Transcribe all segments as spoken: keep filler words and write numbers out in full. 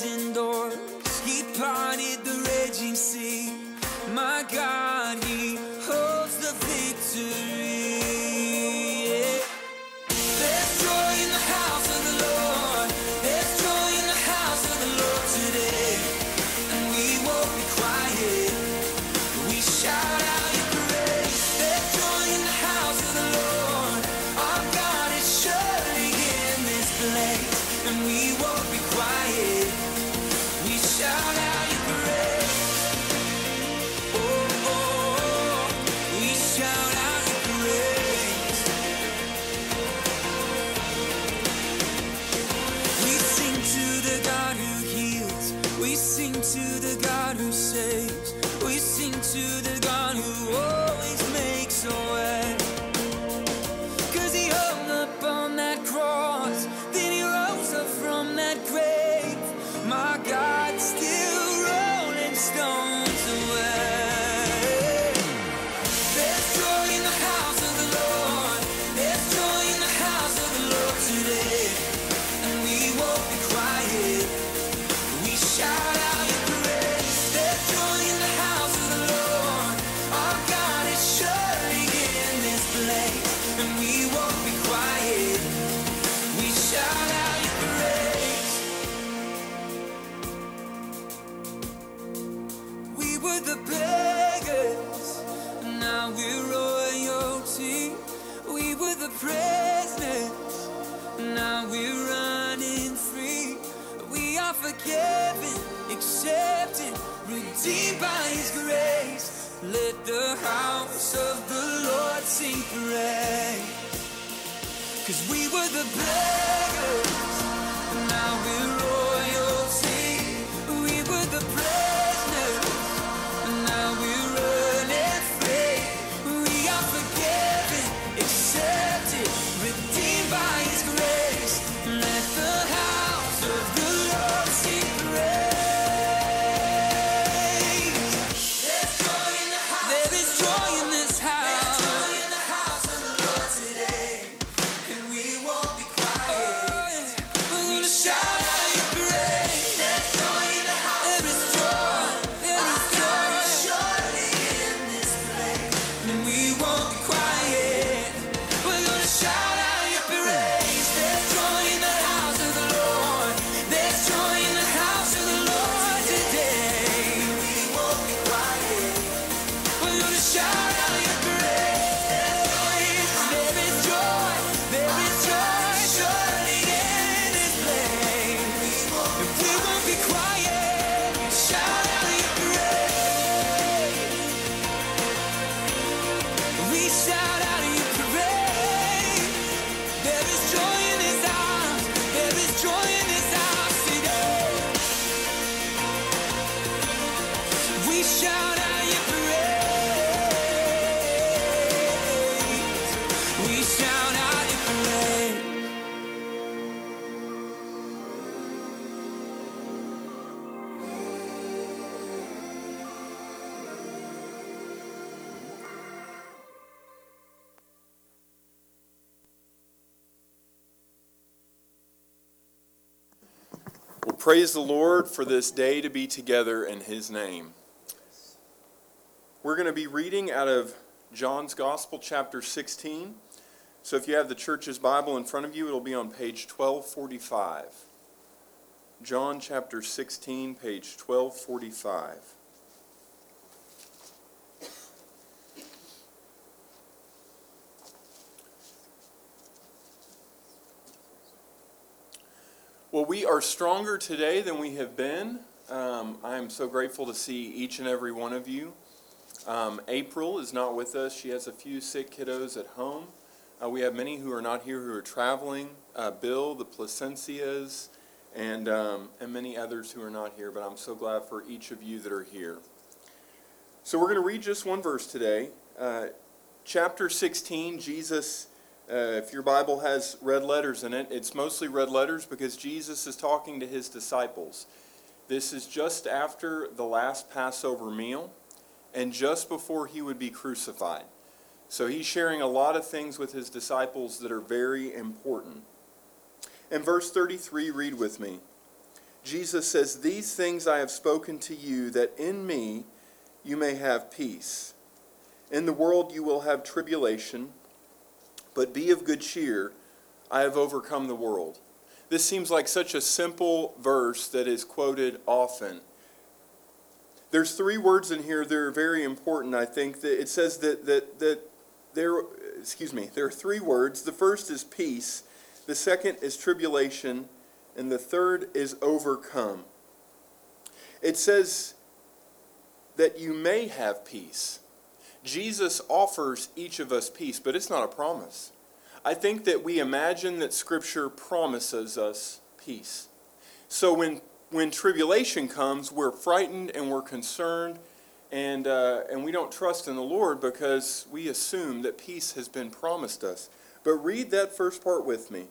prison doors. He parted the raging sea. My God, He holds the victory. Yeah. There's joy in the house of the Lord. There's joy in the house of the Lord today. And we won't be quiet. We shout out Your praise. There's joy in the house of the Lord. Our God is surely in this place. And we won't be quiet. We shout out Your praise. Oh, oh, oh. We shout out Your praise. We sing to the God who heals. We sing to the God who saves. We sing to the God who always makes a way. 'Cause He hung up on that cross, then He rose up from that grave. My God, still rolling stones away. There's joy in the house of the Lord. There's joy in the house of the Lord today. And we won't be quiet. We shout out Your praise. There's joy in the house of the Lord. Our God is surely in this place. And we won't be quiet. We shout out Your praise. We were the beggars, now we're royalty. We were the prisoners, now we're running free. We are forgiven, accepted, redeemed by His grace. Let the house of the Lord sing praise. 'Cause we were the beggars, now we're royalty. We were the prisoners, now we're running free. We are forgiven, accepted, redeemed by His grace. Let the house of the Lord sing praise. There's joy in the house. There is joy in this house. There's joy in the house of the Lord today. And we won't be quiet. We're gonna shout out Your praise. There's joy in the house. There is joy. There is joy. Surely in this place. And we won't be quiet. We're gonna shout out Your praise. There's joy in the house of the Lord. There's joy in the house of the Lord today. And we won't be quiet. We're gonna shout out Your praise. There's joy in the house. There is joy. There is joy. Surely in this place. And we won't be quiet. Shout out Your praise. We shout out Your praise. There is joy in this house. There is joy in this house today. We shout out Your praise. We shout out Your praise. Well, praise the Lord for this day to be together in His name. We're going to be reading out of John's Gospel, chapter sixteen. So if you have the church's Bible in front of you, it'll be on page twelve forty-five. John chapter sixteen, page twelve forty-five. Well, we are stronger today than we have been. Um, I am so grateful to see each and every one of you. Um, April is not with us. She has a few sick kiddos at home. Uh, we have many who are not here who are traveling. Uh, Bill, the Placencias, and, um, and many others who are not here. But I'm so glad for each of you that are here. So we're going to read just one verse today. Uh, chapter sixteen, Jesus Uh, if your Bible has red letters in it, it's mostly red letters because Jesus is talking to His disciples. This is just after the last Passover meal and just before He would be crucified. So He's sharing a lot of things with His disciples that are very important. In verse thirty-three, read with me. Jesus says, "These things I have spoken to you, that in me you may have peace. In the world you will have tribulation, but be of good cheer. I have overcome the world." This seems like such a simple verse that is quoted often. There's three words in here that are very important, I think. It says that that that there excuse me, there are three words. The first is peace, the second is tribulation, and the third is overcome. It says that you may have peace. Jesus offers each of us peace, but it's not a promise. I think that we imagine that Scripture promises us peace. So when When tribulation comes, we're frightened and we're concerned, and uh, and we don't trust in the Lord because we assume that peace has been promised us. But read that first part with me.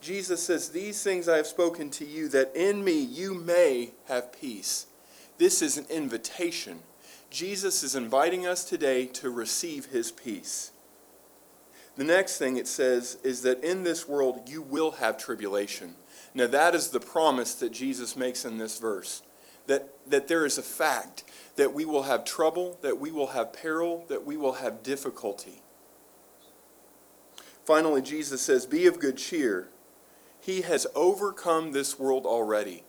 Jesus says, "These things I have spoken to you, that in me you may have peace." This is an invitation. Jesus is inviting us today to receive his peace. The next thing it says is that in this world you will have tribulation. Now that is the promise that Jesus makes in this verse, that, that there is a fact that we will have trouble, that we will have peril, that we will have difficulty. Finally, Jesus says, "Be of good cheer. He has overcome this world already."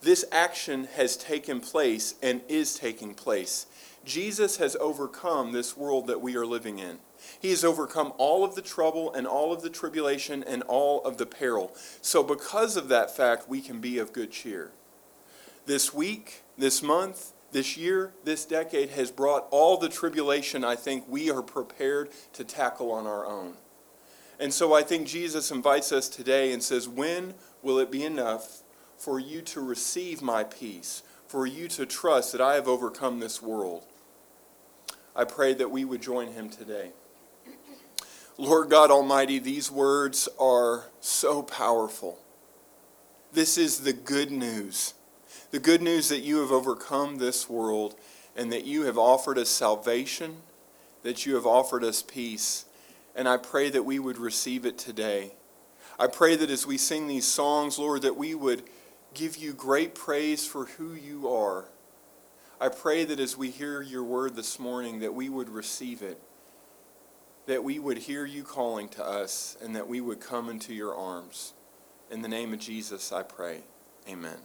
This action has taken place and is taking place. Jesus has overcome this world that we are living in. He has overcome all of the trouble and all of the tribulation and all of the peril. So because of that fact, we can be of good cheer. This week, this month, this year, this decade has brought all the tribulation I think we are prepared to tackle on our own. And so I think Jesus invites us today and says, "When will it be enough for you to receive my peace, for you to trust that I have overcome this world?" I pray that we would join him today. Lord God Almighty, these words are so powerful. This is the good news. The good news that you have overcome this world and that you have offered us salvation, that you have offered us peace. And I pray that we would receive it today. I pray that as we sing these songs, Lord, that we would give you great praise for who you are. I pray that as we hear your word this morning, that we would receive it, that we would hear you calling to us, and that we would come into your arms. In the name of Jesus, I pray. Amen.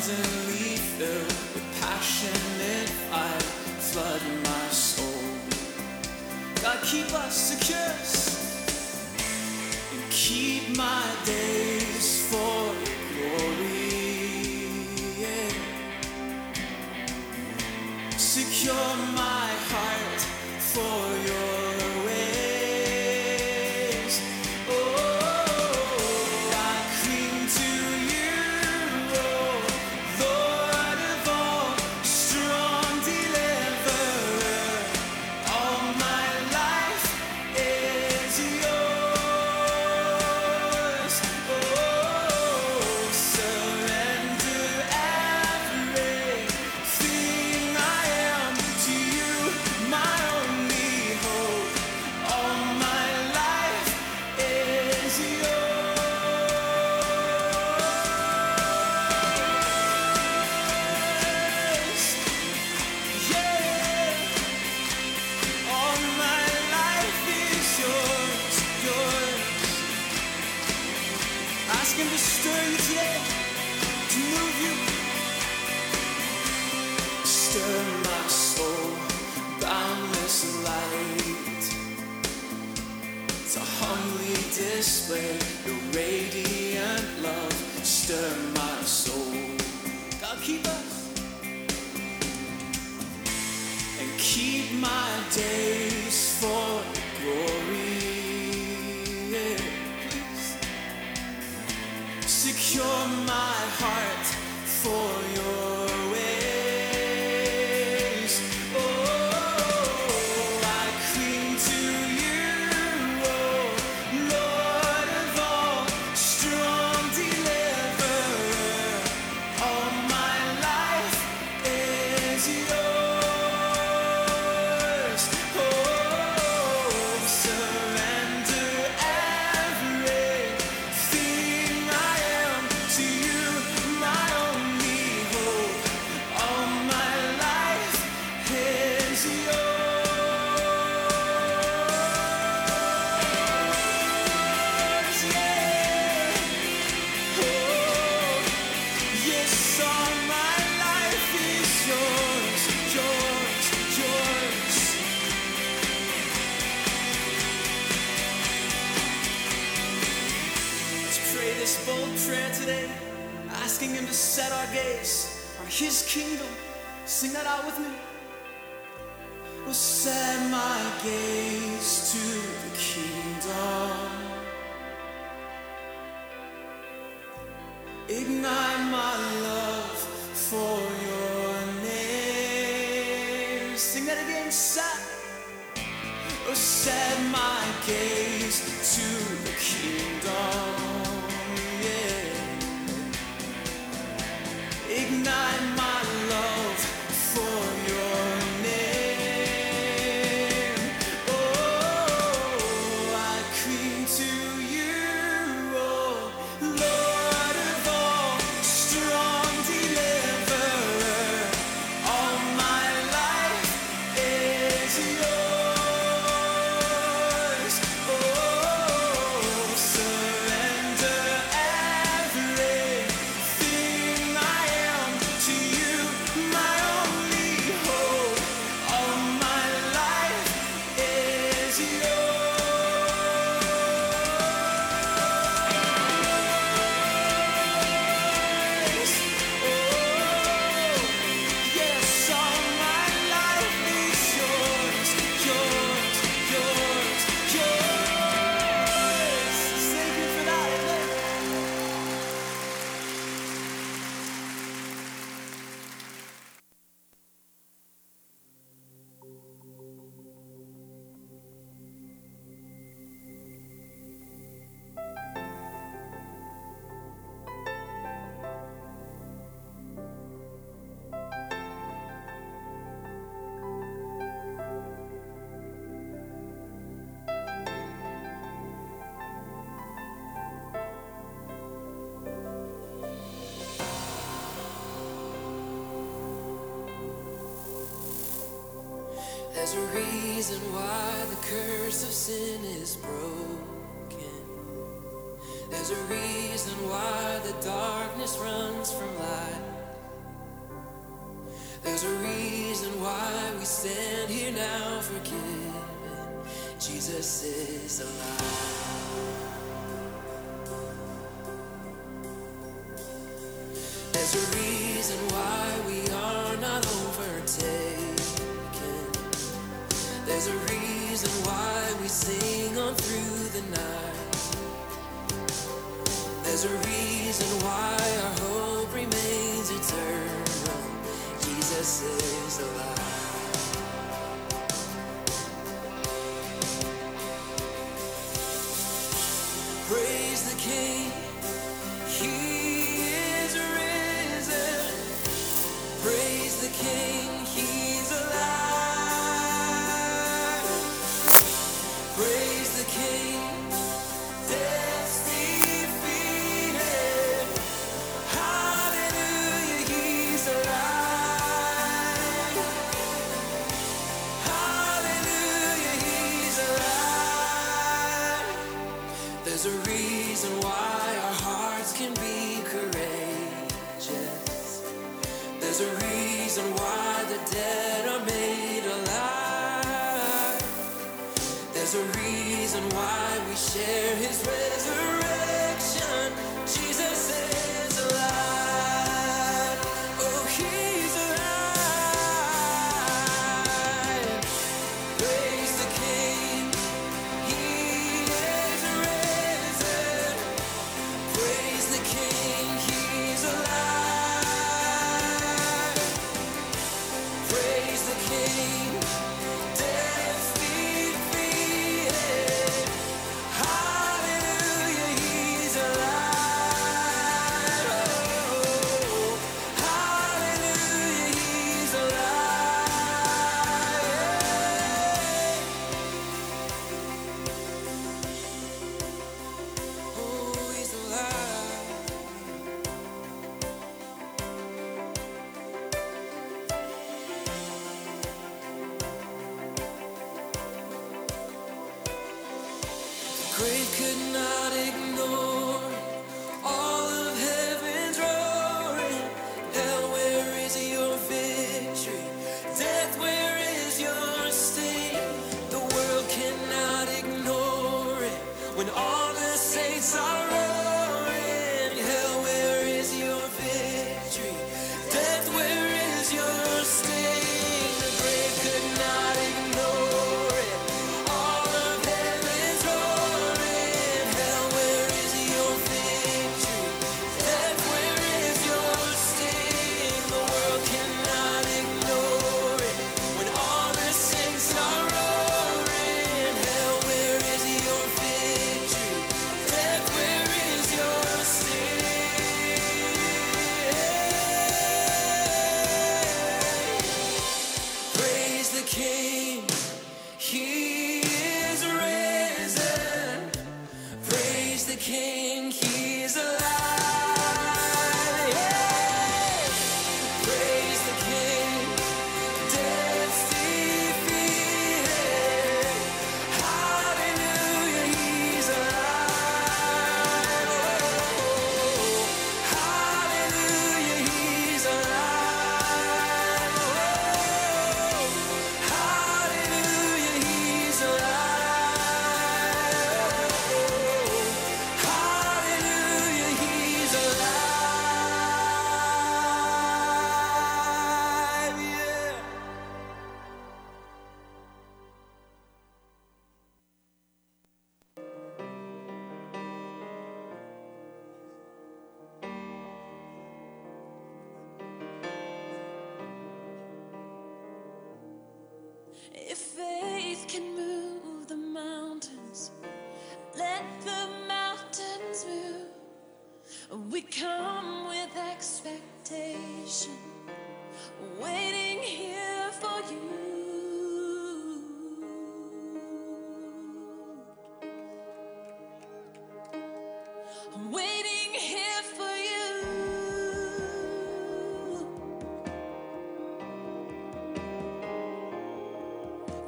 To you. display your radiant love, stir my soul. God, keep us and keep my days for your glory. Yeah, please. Secure my heart for your ways. Oh, set our gaze on his kingdom. Sing that out with me. We'll set my gaze to the kingdom. Ignite my love for your name. Sing that again. Set. We'll set my gaze to the kingdom. Ignite my love for your name. Oh, I cling to you, oh, Lord of all, strong deliverer. All my life is yours. Oh, surrender everything I am. To you, my only hope, all my life is yours. Oh, yes, all my life is yours, yours, yours, yours. Thank you for that, amen. There's a reason why the curse of sin is broken. There's a reason why the darkness runs from light. There's a reason why we stand here now forgiven. Jesus is alive. There's a reason why we are not overtaken. There's a reason why we sing on through the night. There's a reason why our hope remains eternal. Jesus is alive. Praise the King, He is risen. Praise the King, He's alive. Praise the King, death's defeated. Hallelujah, He's alive. Hallelujah, He's alive. There's a reason why our hearts can be courageous. There's a reason why the dead are made alive. There's a reason why we share His rest.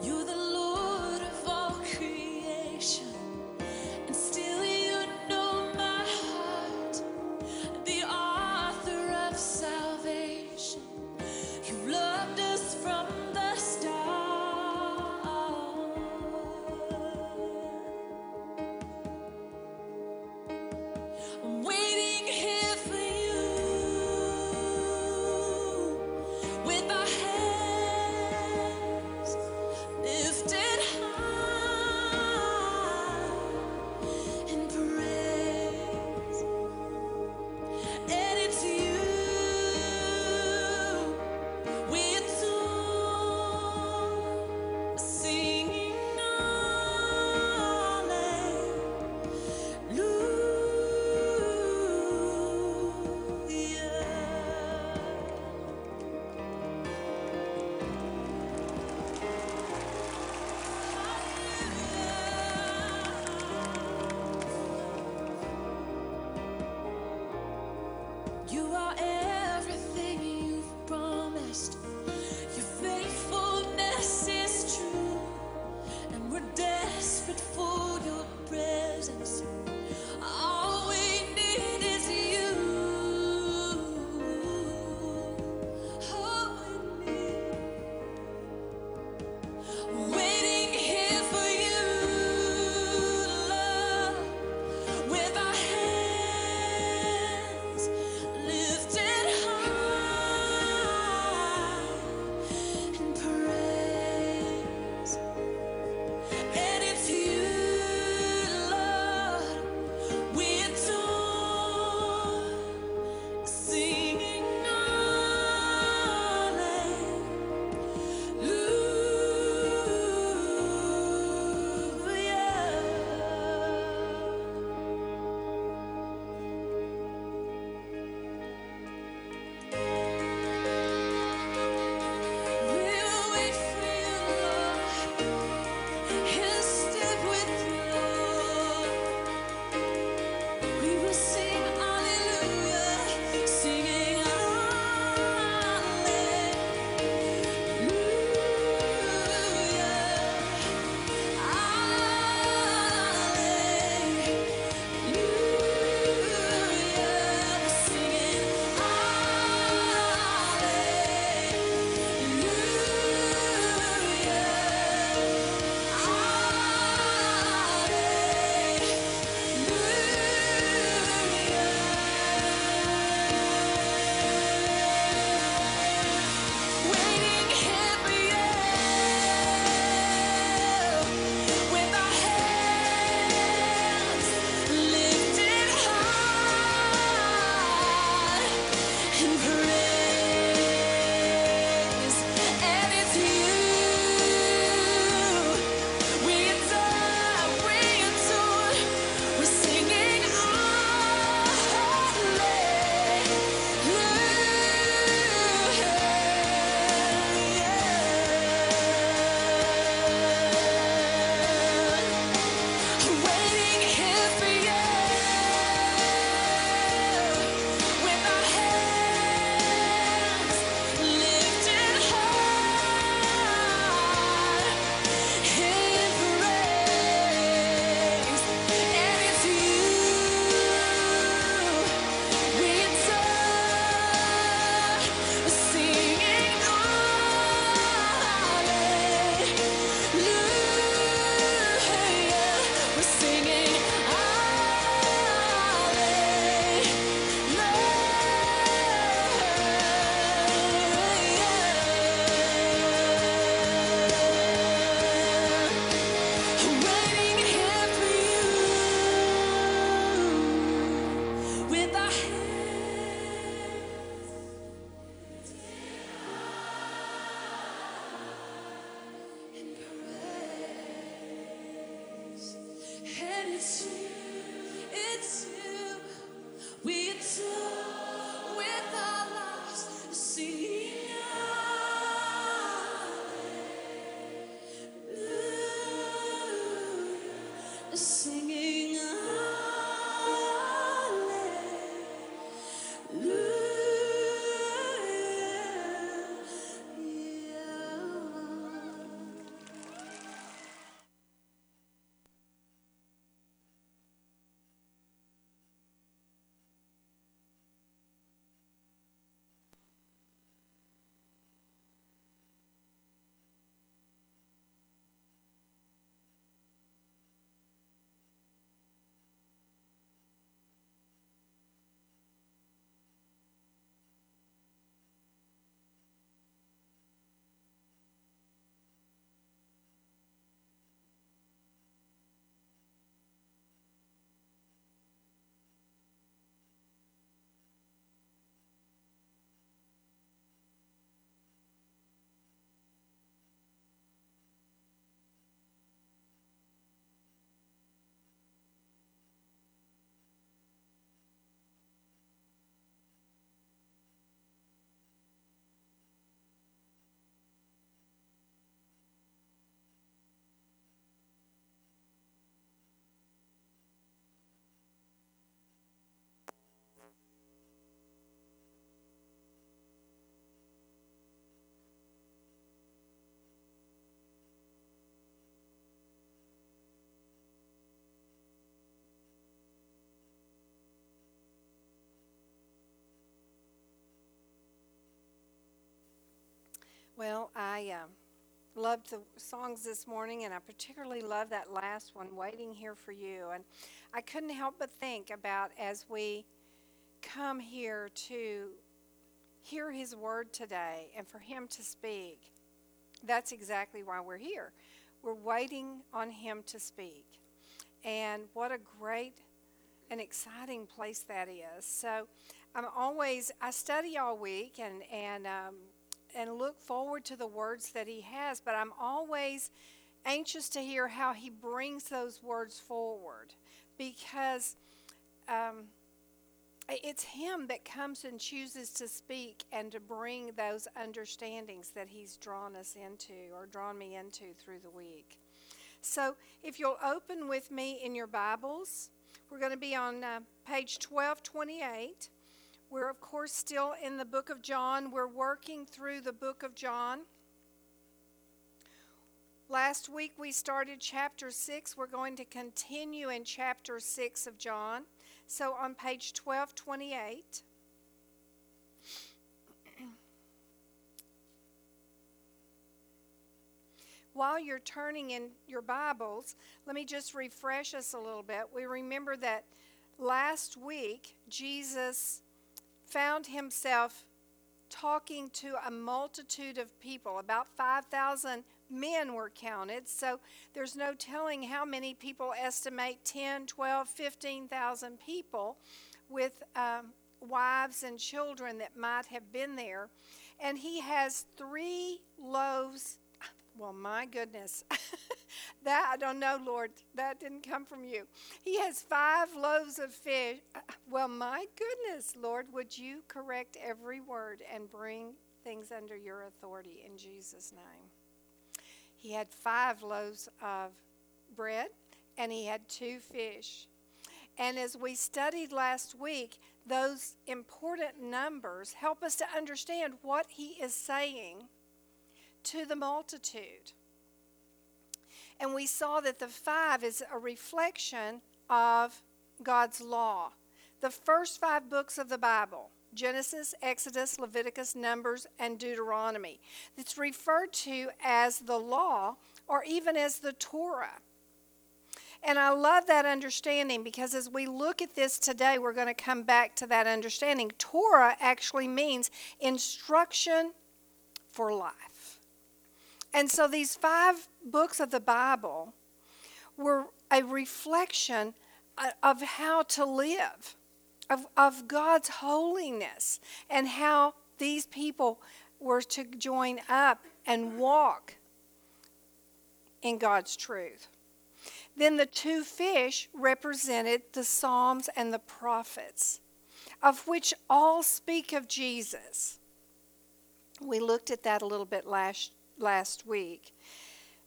You're the Lord. Well, I uh, loved the songs this morning, and I particularly love that last one, Waiting Here for You. And I couldn't help but think about, as we come here to hear his word today and for him to speak, that's exactly why we're here. We're waiting on him to speak. And what a great and exciting place that is. So I'm always, I study all week and, and, um, and look forward to the words that he has, but I'm always anxious to hear how he brings those words forward, because um, it's him that comes and chooses to speak and to bring those understandings that he's drawn us into, or drawn me into, through the week. So if you'll open with me in your Bibles, we're going to be on uh, page twelve twenty-eight. We're, of course, still in the book of John. We're working through the book of John. Last week we started chapter six. We're going to continue in chapter six of John. So on page twelve twenty-eight. While you're turning in your Bibles, let me just refresh us a little bit. We remember that last week Jesus found himself talking to a multitude of people. About five thousand men were counted, so there's no telling how many people estimate ten, twelve, fifteen thousand people with um, wives and children that might have been there. And he has three loaves. Well, my goodness, that, I don't know, Lord, that didn't come from you. He has five loaves of fish. Well, my goodness, Lord, would you correct every word and bring things under your authority in Jesus' name. He had five loaves of bread, and he had two fish. And as we studied last week, those important numbers help us to understand what he is saying to the multitude. And we saw that the five is a reflection of God's law. The first five books of the Bible, Genesis, Exodus, Leviticus, Numbers, and Deuteronomy. It's referred to as the law, or even as the Torah. And I love that understanding, because as we look at this today, we're going to come back to that understanding. Torah actually means instruction for life. And so these five books of the Bible were a reflection of how to live, of, of God's holiness, and how these people were to join up and walk in God's truth. Then the two fish represented the Psalms and the prophets, of which all speak of Jesus. We looked at that a little bit last year. Last week.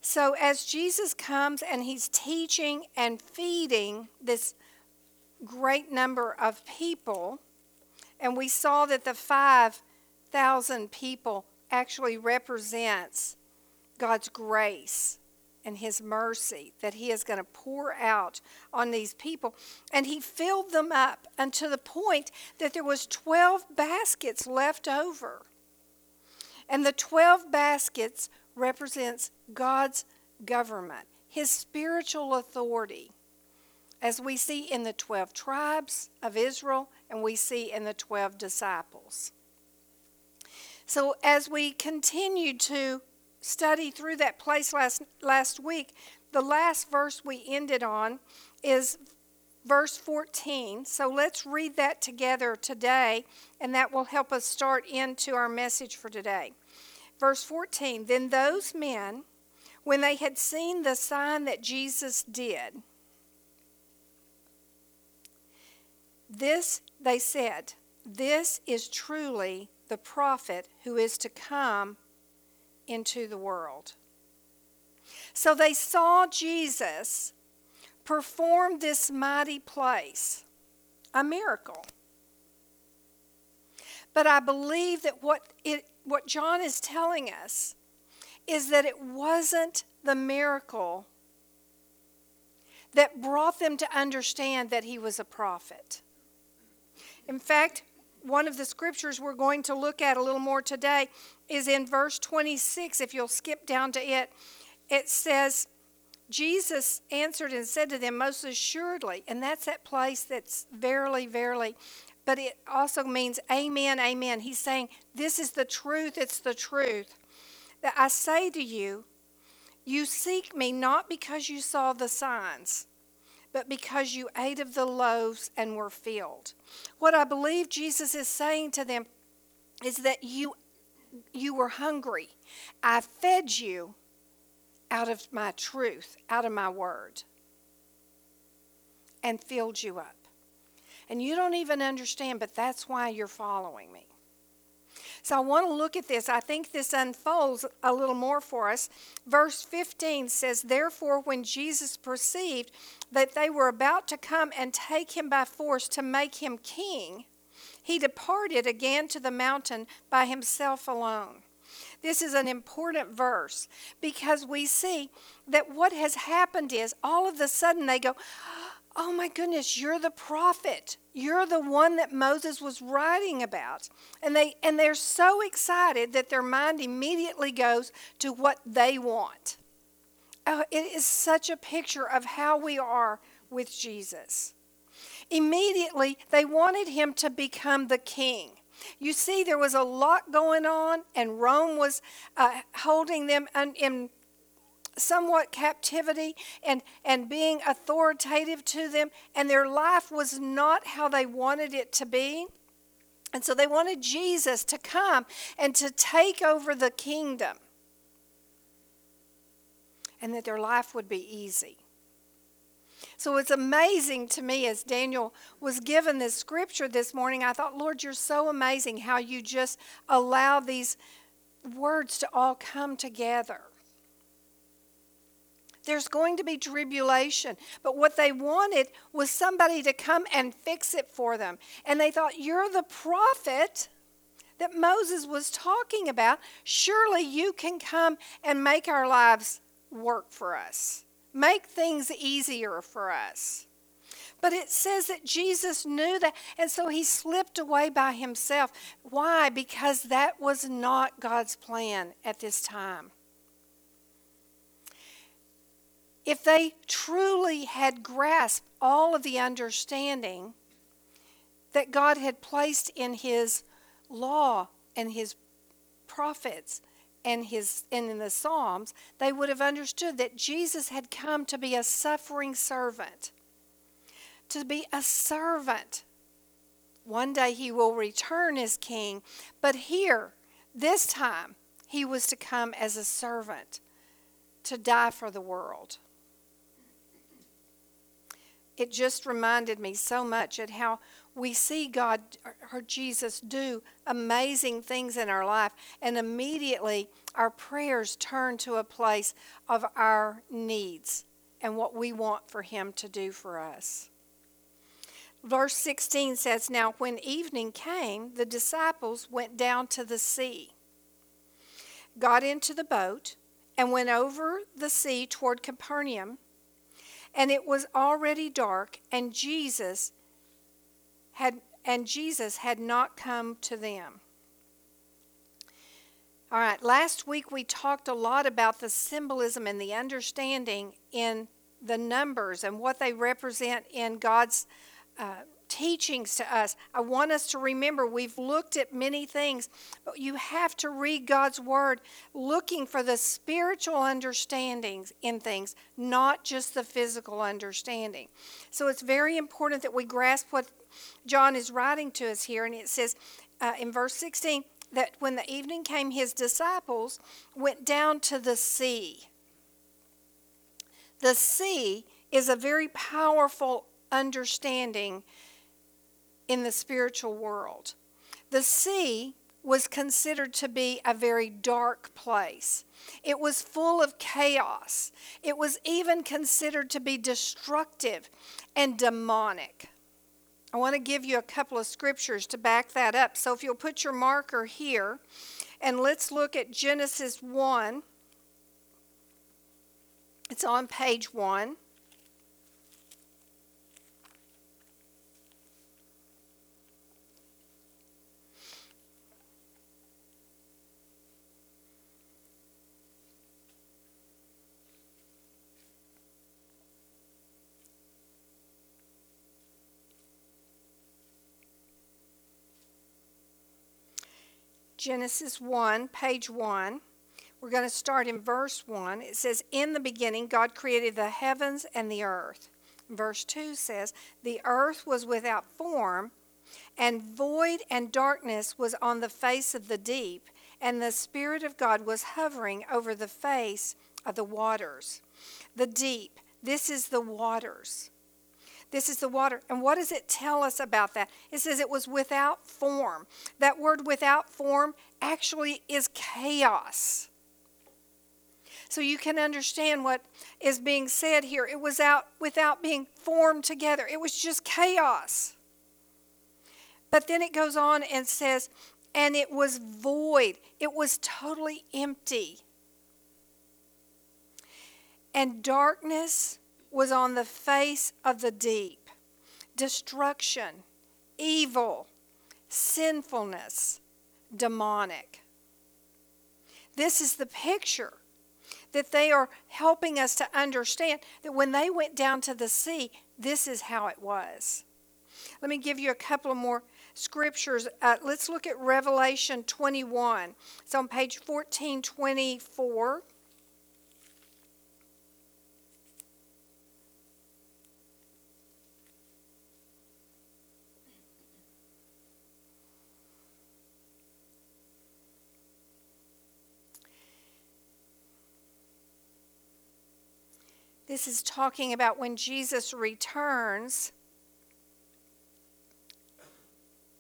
So as Jesus comes and he's teaching and feeding this great number of people, and we saw that the five thousand people actually represents God's grace and his mercy that he is going to pour out on these people. And he filled them up until the point that there was twelve baskets left over. And the twelve baskets represents God's government, his spiritual authority, as we see in the twelve tribes of Israel, and we see in the twelve disciples. So as we continued to study through that place last, last week, the last verse we ended on is verse fourteen, so let's read that together today, and that will help us start into our message for today. Verse fourteen, then those men, when they had seen the sign that Jesus did, this they said, this is truly the prophet who is to come into the world. So they saw Jesus perform this mighty place, a miracle. But I believe that what it, what John is telling us is that it wasn't the miracle that brought them to understand that he was a prophet. In fact, one of the scriptures we're going to look at a little more today is in verse twenty-six. If you'll skip down to it, it says, Jesus answered and said to them, most assuredly. And that's that place that's verily, verily. But it also means amen, amen. He's saying, this is the truth, it's the truth. That I say to you, you seek me not because you saw the signs, but because you ate of the loaves and were filled. What I believe Jesus is saying to them is that you, you were hungry. I fed you out of my truth, out of my word, and filled you up. And you don't even understand, but that's why you're following me. So I want to look at this. I think this unfolds a little more for us. Verse fifteen says, therefore, when Jesus perceived that they were about to come and take him by force to make him king, he departed again to the mountain by himself alone. This is an important verse because we see that what has happened is all of a sudden they go, oh my goodness, you're the prophet. You're the one that Moses was writing about. And, they, and they're so excited that their mind immediately goes to what they want. Oh, it is such a picture of how we are with Jesus. Immediately, they wanted him to become the king. You see, there was a lot going on, and Rome was uh, holding them in, in somewhat captivity and, and being authoritative to them, and their life was not how they wanted it to be. And so they wanted Jesus to come and to take over the kingdom, and that their life would be easy. So it's amazing to me, as Daniel was given this scripture this morning, I thought, Lord, you're so amazing how you just allow these words to all come together. There's going to be tribulation, but what they wanted was somebody to come and fix it for them. And they thought, you're the prophet that Moses was talking about. Surely you can come and make our lives work for us. Make things easier for us. But it says that Jesus knew that, and so he slipped away by himself. Why? Because that was not God's plan at this time. If they truly had grasped all of the understanding that God had placed in his law and his prophets, And, his, and in the Psalms, they would have understood that Jesus had come to be a suffering servant. To be a servant. One day he will return as king. But here, this time, he was to come as a servant. To die for the world. It just reminded me so much at how we see God or Jesus do amazing things in our life, and immediately our prayers turn to a place of our needs and what we want for him to do for us. Verse sixteen says, now when evening came, the disciples went down to the sea, got into the boat, and went over the sea toward Capernaum. And it was already dark, and Jesus had and Jesus had not come to them. All right, last week we talked a lot about the symbolism and the understanding in the numbers and what they represent in God's uh, teachings to us. I want us to remember we've looked at many things, but you have to read God's word looking for the spiritual understandings in things, not just the physical understanding. So it's very important that we grasp what John is writing to us here, and it says uh, in verse sixteen that when the evening came, his disciples went down to the sea. The sea is a very powerful understanding in the spiritual world. The sea was considered to be a very dark place. It was full of chaos. It was even considered to be destructive and demonic. I want to give you a couple of scriptures to back that up. So if you'll put your marker here, and let's look at Genesis one. It's on page one. Genesis one, page one. We're going to start in verse one. It says, in the beginning, God created the heavens and the earth. Verse two says, the earth was without form, and void and darkness was on the face of the deep, and the Spirit of God was hovering over the face of the waters. The deep, this is the waters. This is the water. And what does it tell us about that? It says it was without form. That word without form actually is chaos. So you can understand what is being said here. It was out without being formed together. It was just chaos. But then it goes on and says, and it was void. It was totally empty. And darkness was on the face of the deep. Destruction, evil, sinfulness, demonic. This is the picture that they are helping us to understand, that when they went down to the sea, this is how it was. Let me give you a couple of more scriptures. Uh, let's look at Revelation twenty-one. It's on page fourteen twenty-four. This is talking about when Jesus returns,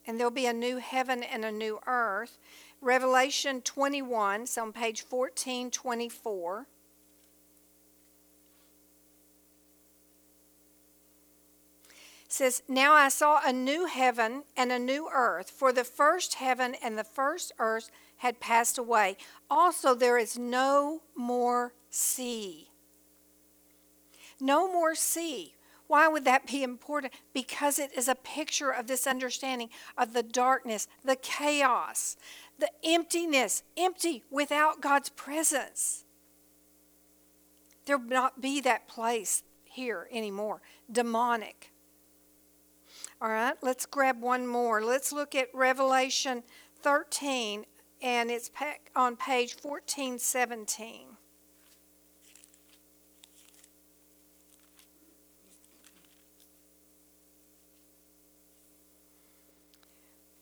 and there'll be a new heaven and a new earth. Revelation twenty-one, it's on page fourteen twenty-four. It says, now I saw a new heaven and a new earth, for the first heaven and the first earth had passed away. Also, there is no more sea. No more sea. Why would that be important? Because it is a picture of this understanding of the darkness, the chaos, the emptiness, empty without God's presence. There will not be that place here anymore. Demonic. All right, let's grab one more. Let's look at Revelation thirteen, and it's on page fourteen seventeen.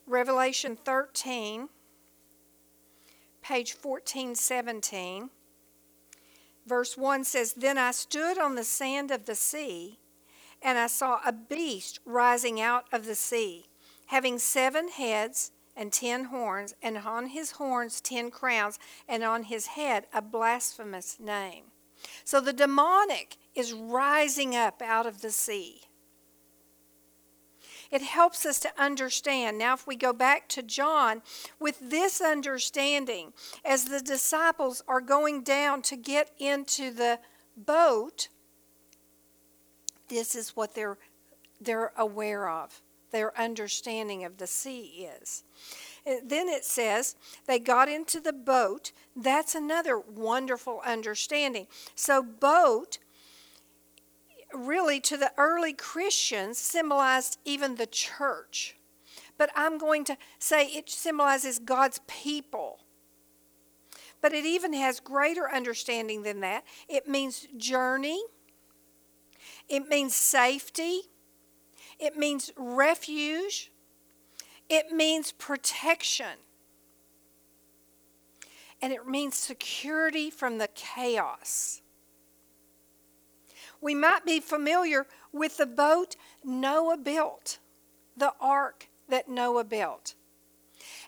Revelation thirteen, page fourteen seventeen, verse one says, then I stood on the sand of the sea, and I saw a beast rising out of the sea, having seven heads and ten horns, and on his horns ten crowns, and on his head a blasphemous name. So the demonic is rising up out of the sea. It helps us to understand. Now, if we go back to John, with this understanding, as the disciples are going down to get into the boat, this is what they're, they're aware of, their understanding of the sea is. And then it says, they got into the boat. That's another wonderful understanding. So boat, really, to the early Christians, symbolized even the church. But I'm going to say it symbolizes God's people. But it even has greater understanding than that. It means journey. It means safety. It means refuge. It means protection. And it means security from the chaos. We might be familiar with the boat Noah built, the ark that Noah built.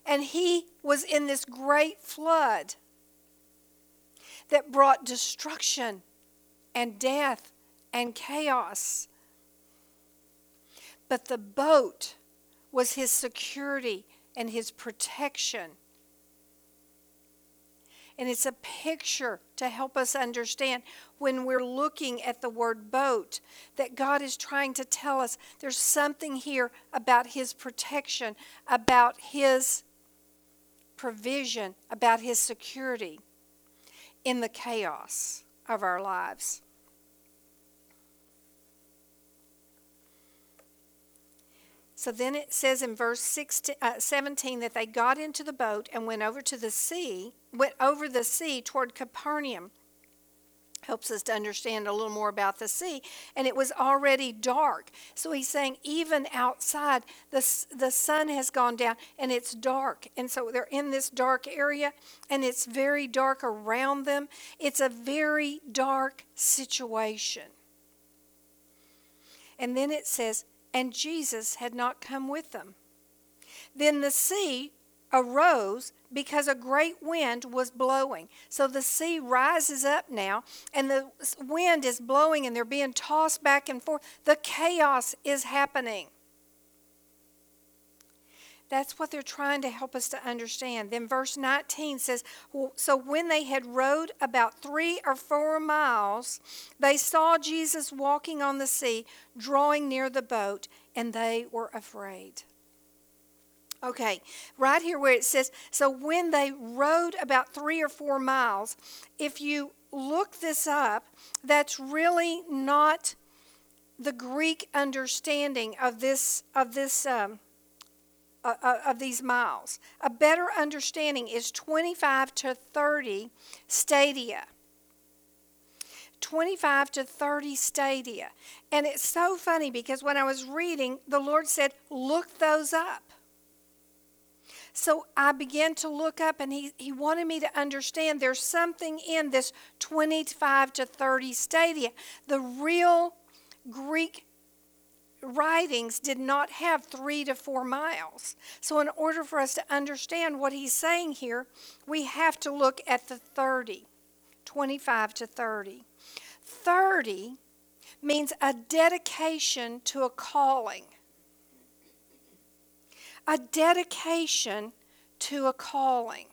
And he was in this great flood that brought destruction and death and chaos. But the boat was his security and his protection. And it's a picture to help us understand when we're looking at the word boat, that God is trying to tell us there's something here about his protection, about his provision, about his security in the chaos of our lives. So then it says in verse sixteen, uh, seventeen that they got into the boat and went over to the sea, went over the sea toward Capernaum. Helps us to understand a little more about the sea. And it was already dark. So he's saying even outside, the, the sun has gone down and it's dark. And so they're in this dark area and it's very dark around them. It's a very dark situation. And then it says, and Jesus had not come with them. Then the sea arose because a great wind was blowing. So the sea rises up now, and the wind is blowing, and they're being tossed back and forth. The chaos is happening. That's what they're trying to help us to understand. Then verse nineteen says, so when they had rowed about three or four miles, they saw Jesus walking on the sea, drawing near the boat, and they were afraid. Okay, right here where it says, so when they rowed about three or four miles, if you look this up, that's really not the Greek understanding of this, of this, um, uh, of these miles. A better understanding is twenty-five to thirty stadia. twenty-five to thirty stadia. And it's so funny because when I was reading, the Lord said, look those up. So I began to look up, and he, he wanted me to understand there's something in this twenty-five to thirty stadia. The real Greek writings did not have three to four miles. So in order for us to understand what he's saying here, we have to look at the thirty, twenty-five to thirty. thirty means a dedication to a calling. A dedication to a calling.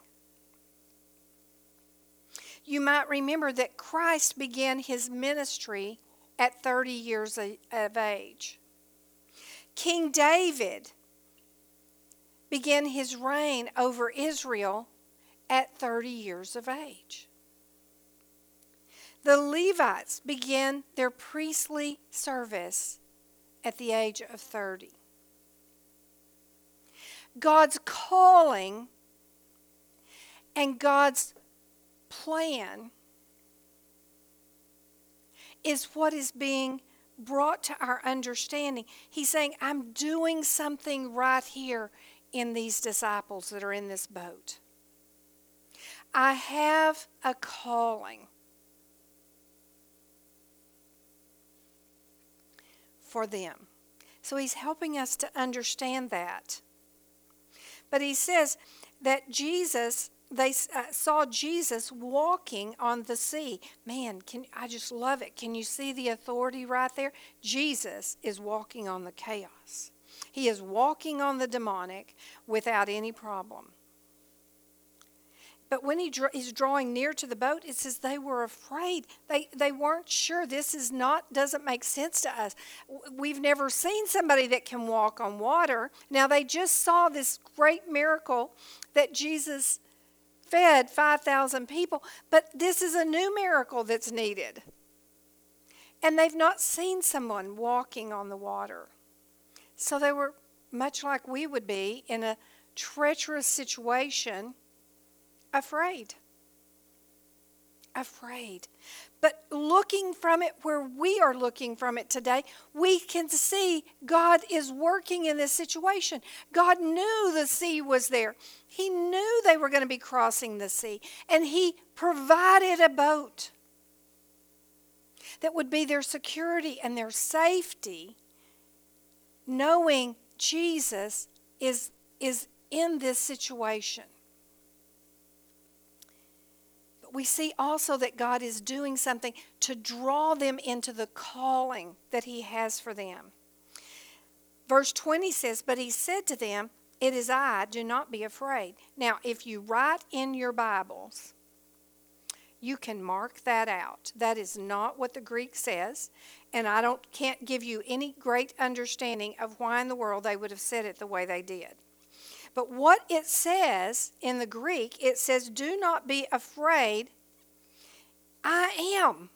You might remember that Christ began his ministry at thirty years of age. King David began his reign over Israel at thirty years of age. The Levites began their priestly service at the age of thirty. God's calling and God's plan is what is being brought to our understanding. He's saying, I'm doing something right here in these disciples that are in this boat. I have a calling for them. So he's helping us to understand that. But he says that Jesus, they uh, saw Jesus walking on the sea. Man, can, I just love it. Can you see the authority right there? Jesus is walking on the chaos. He is walking on the demonic without any problem. But when he dr- he's drawing near to the boat, it says they were afraid. They they weren't sure. This is not doesn't make sense to us. We've never seen somebody that can walk on water. Now they just saw this great miracle that Jesus fed five thousand people, but this is a new miracle that's needed. And they've not seen someone walking on the water. So they were much like we would be in a treacherous situation. Afraid. Afraid. But looking from it where we are looking from it today, we can see God is working in this situation. God knew the sea was there. He knew they were going to be crossing the sea. And he provided a boat that would be their security and their safety, knowing Jesus is, is in this situation. We see also that God is doing something to draw them into the calling that he has for them. Verse twenty says, but he said to them, it is I, do not be afraid. Now, if you write in your Bibles, you can mark that out. That is not what the Greek says, and I don't can't give you any great understanding of why in the world they would have said it the way they did. But what it says in the Greek, it says, do not be afraid, I am.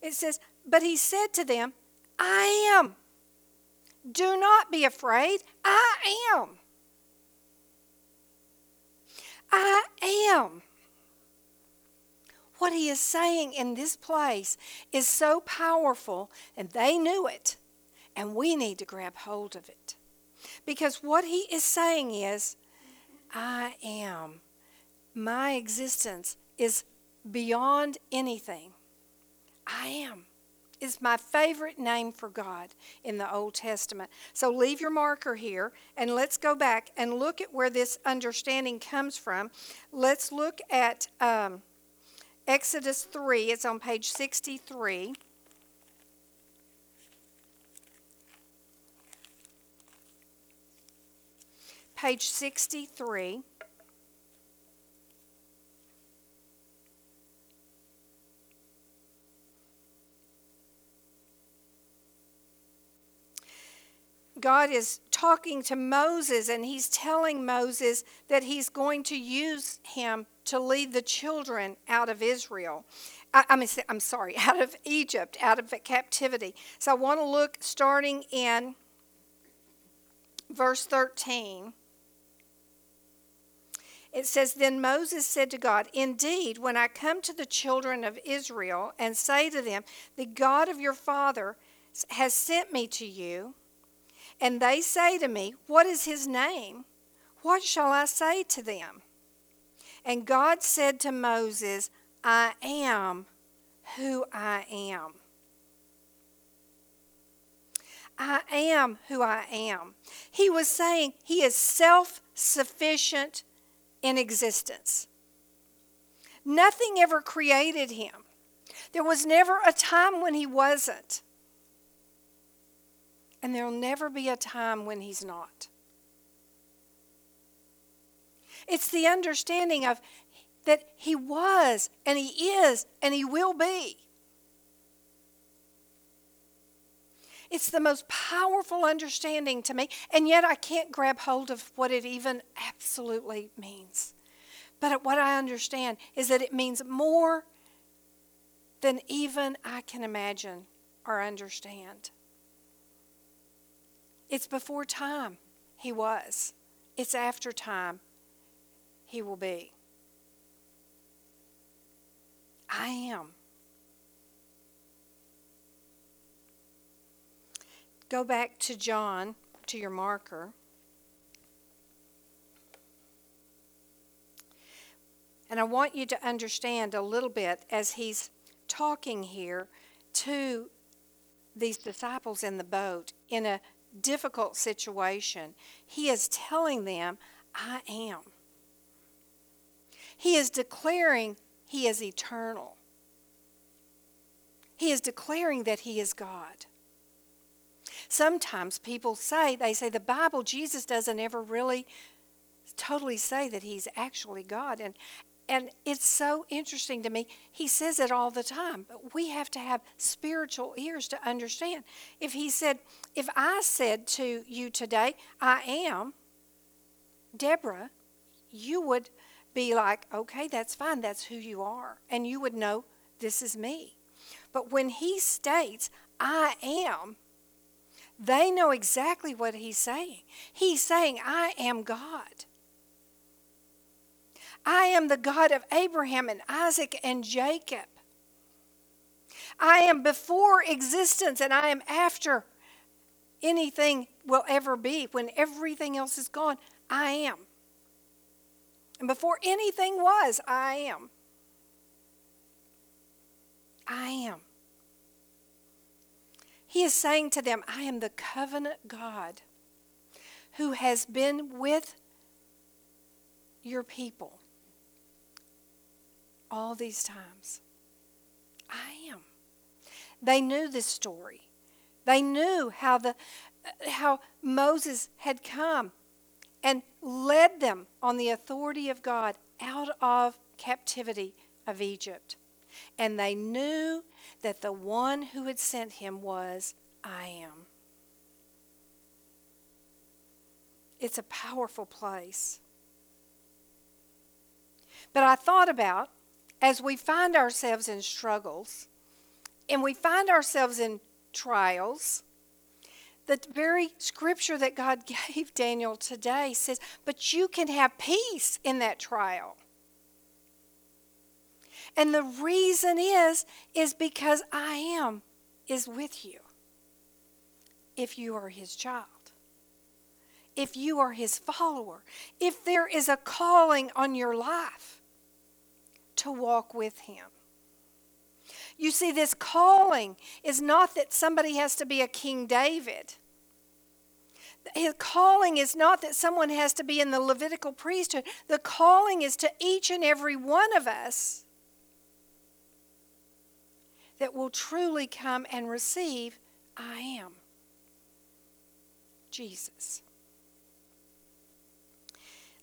It says, but he said to them, I am. Do not be afraid. I am. I am. What he is saying in this place is so powerful, and they knew it, and we need to grab hold of it. Because what he is saying is, I am. My existence is beyond anything. I am is my favorite name for God in the Old Testament. So leave your marker here, and let's go back and look at where this understanding comes from. Let's look at um, Exodus three. It's on page sixty-three. Page sixty-three. God is talking to Moses, and he's telling Moses that he's going to use him to lead the children out of Israel. I, I mean, I'm sorry, out of Egypt, out of captivity. So I want to look starting in verse thirteen. It says, Then Moses said to God, Indeed, when I come to the children of Israel and say to them, The God of your father has sent me to you, and they say to me, What is his name? What shall I say to them? And God said to Moses, I am who I am. I am who I am. He was saying he is self-sufficient in existence. Nothing ever created him. There was never a time when he wasn't. And there'll never be a time when he's not. It's the understanding of that he was, and he is, and he will be. It's the most powerful understanding to me, and yet I can't grab hold of what it even absolutely means. But what I understand is that it means more than even I can imagine or understand. It's before time, he was. It's after time, he will be. I am. Go back to John, to your marker. And I want you to understand a little bit as he's talking here to these disciples in the boat in a difficult situation. He is telling them, I am. He is declaring he is eternal. He is declaring that he is God. Sometimes people say, they say the Bible, Jesus doesn't ever really totally say that he's actually God. And and it's so interesting to me. He says it all the time, but we have to have spiritual ears to understand. If he said, if I said to you today, I am, Deborah, you would be like, okay, that's fine. That's who you are. And you would know this is me. But when he states, I am, they know exactly what he's saying. He's saying, I am God. I am the God of Abraham and Isaac and Jacob. I am before existence, and I am after anything will ever be. When everything else is gone, I am. And before anything was, I am. I am. He is saying to them, I am the covenant God who has been with your people all these times. I am. They knew this story. They knew how the how Moses had come and led them on the authority of God out of captivity of Egypt. And they knew that the one who had sent him was I am. It's a powerful place. But I thought about, as we find ourselves in struggles, and we find ourselves in trials, the very scripture that God gave Daniel today says, but you can have peace in that trial. And the reason is, is because I am is with you. If you are his child, if you are his follower, if there is a calling on your life to walk with him. You see, this calling is not that somebody has to be a King David. His calling is not that someone has to be in the Levitical priesthood. The calling is to each and every one of us that will truly come and receive, I am Jesus.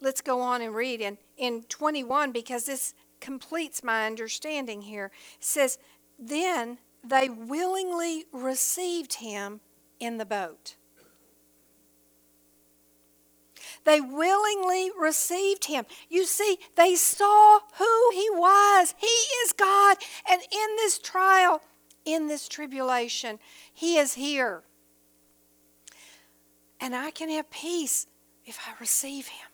Let's go on and read in, in twenty-one, because this completes my understanding here. It says, then they willingly received him in the boat. They willingly received him. You see, they saw who he was. He is God. And in this trial, in this tribulation, he is here. And I can have peace if I receive him.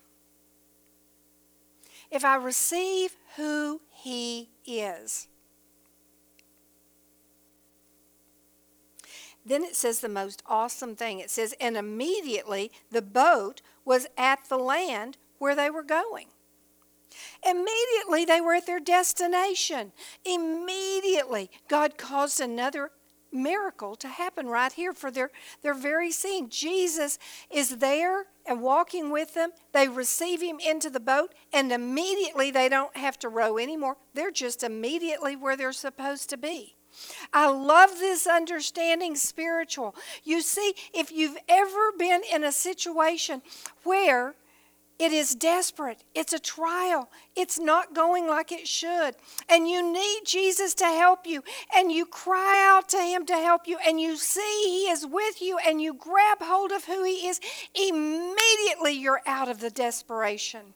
If I receive who he is. Then it says the most awesome thing. It says, and immediately the boat was at the land where they were going. Immediately they were at their destination. Immediately God caused another miracle to happen right here for their, their very scene. Jesus is there and walking with them. They receive him into the boat, and immediately they don't have to row anymore. They're just immediately where they're supposed to be. I love this understanding spiritual. You see, if you've ever been in a situation where it is desperate, it's a trial, it's not going like it should, and you need Jesus to help you, and you cry out to him to help you, and you see he is with you, and you grab hold of who he is, immediately you're out of the desperation.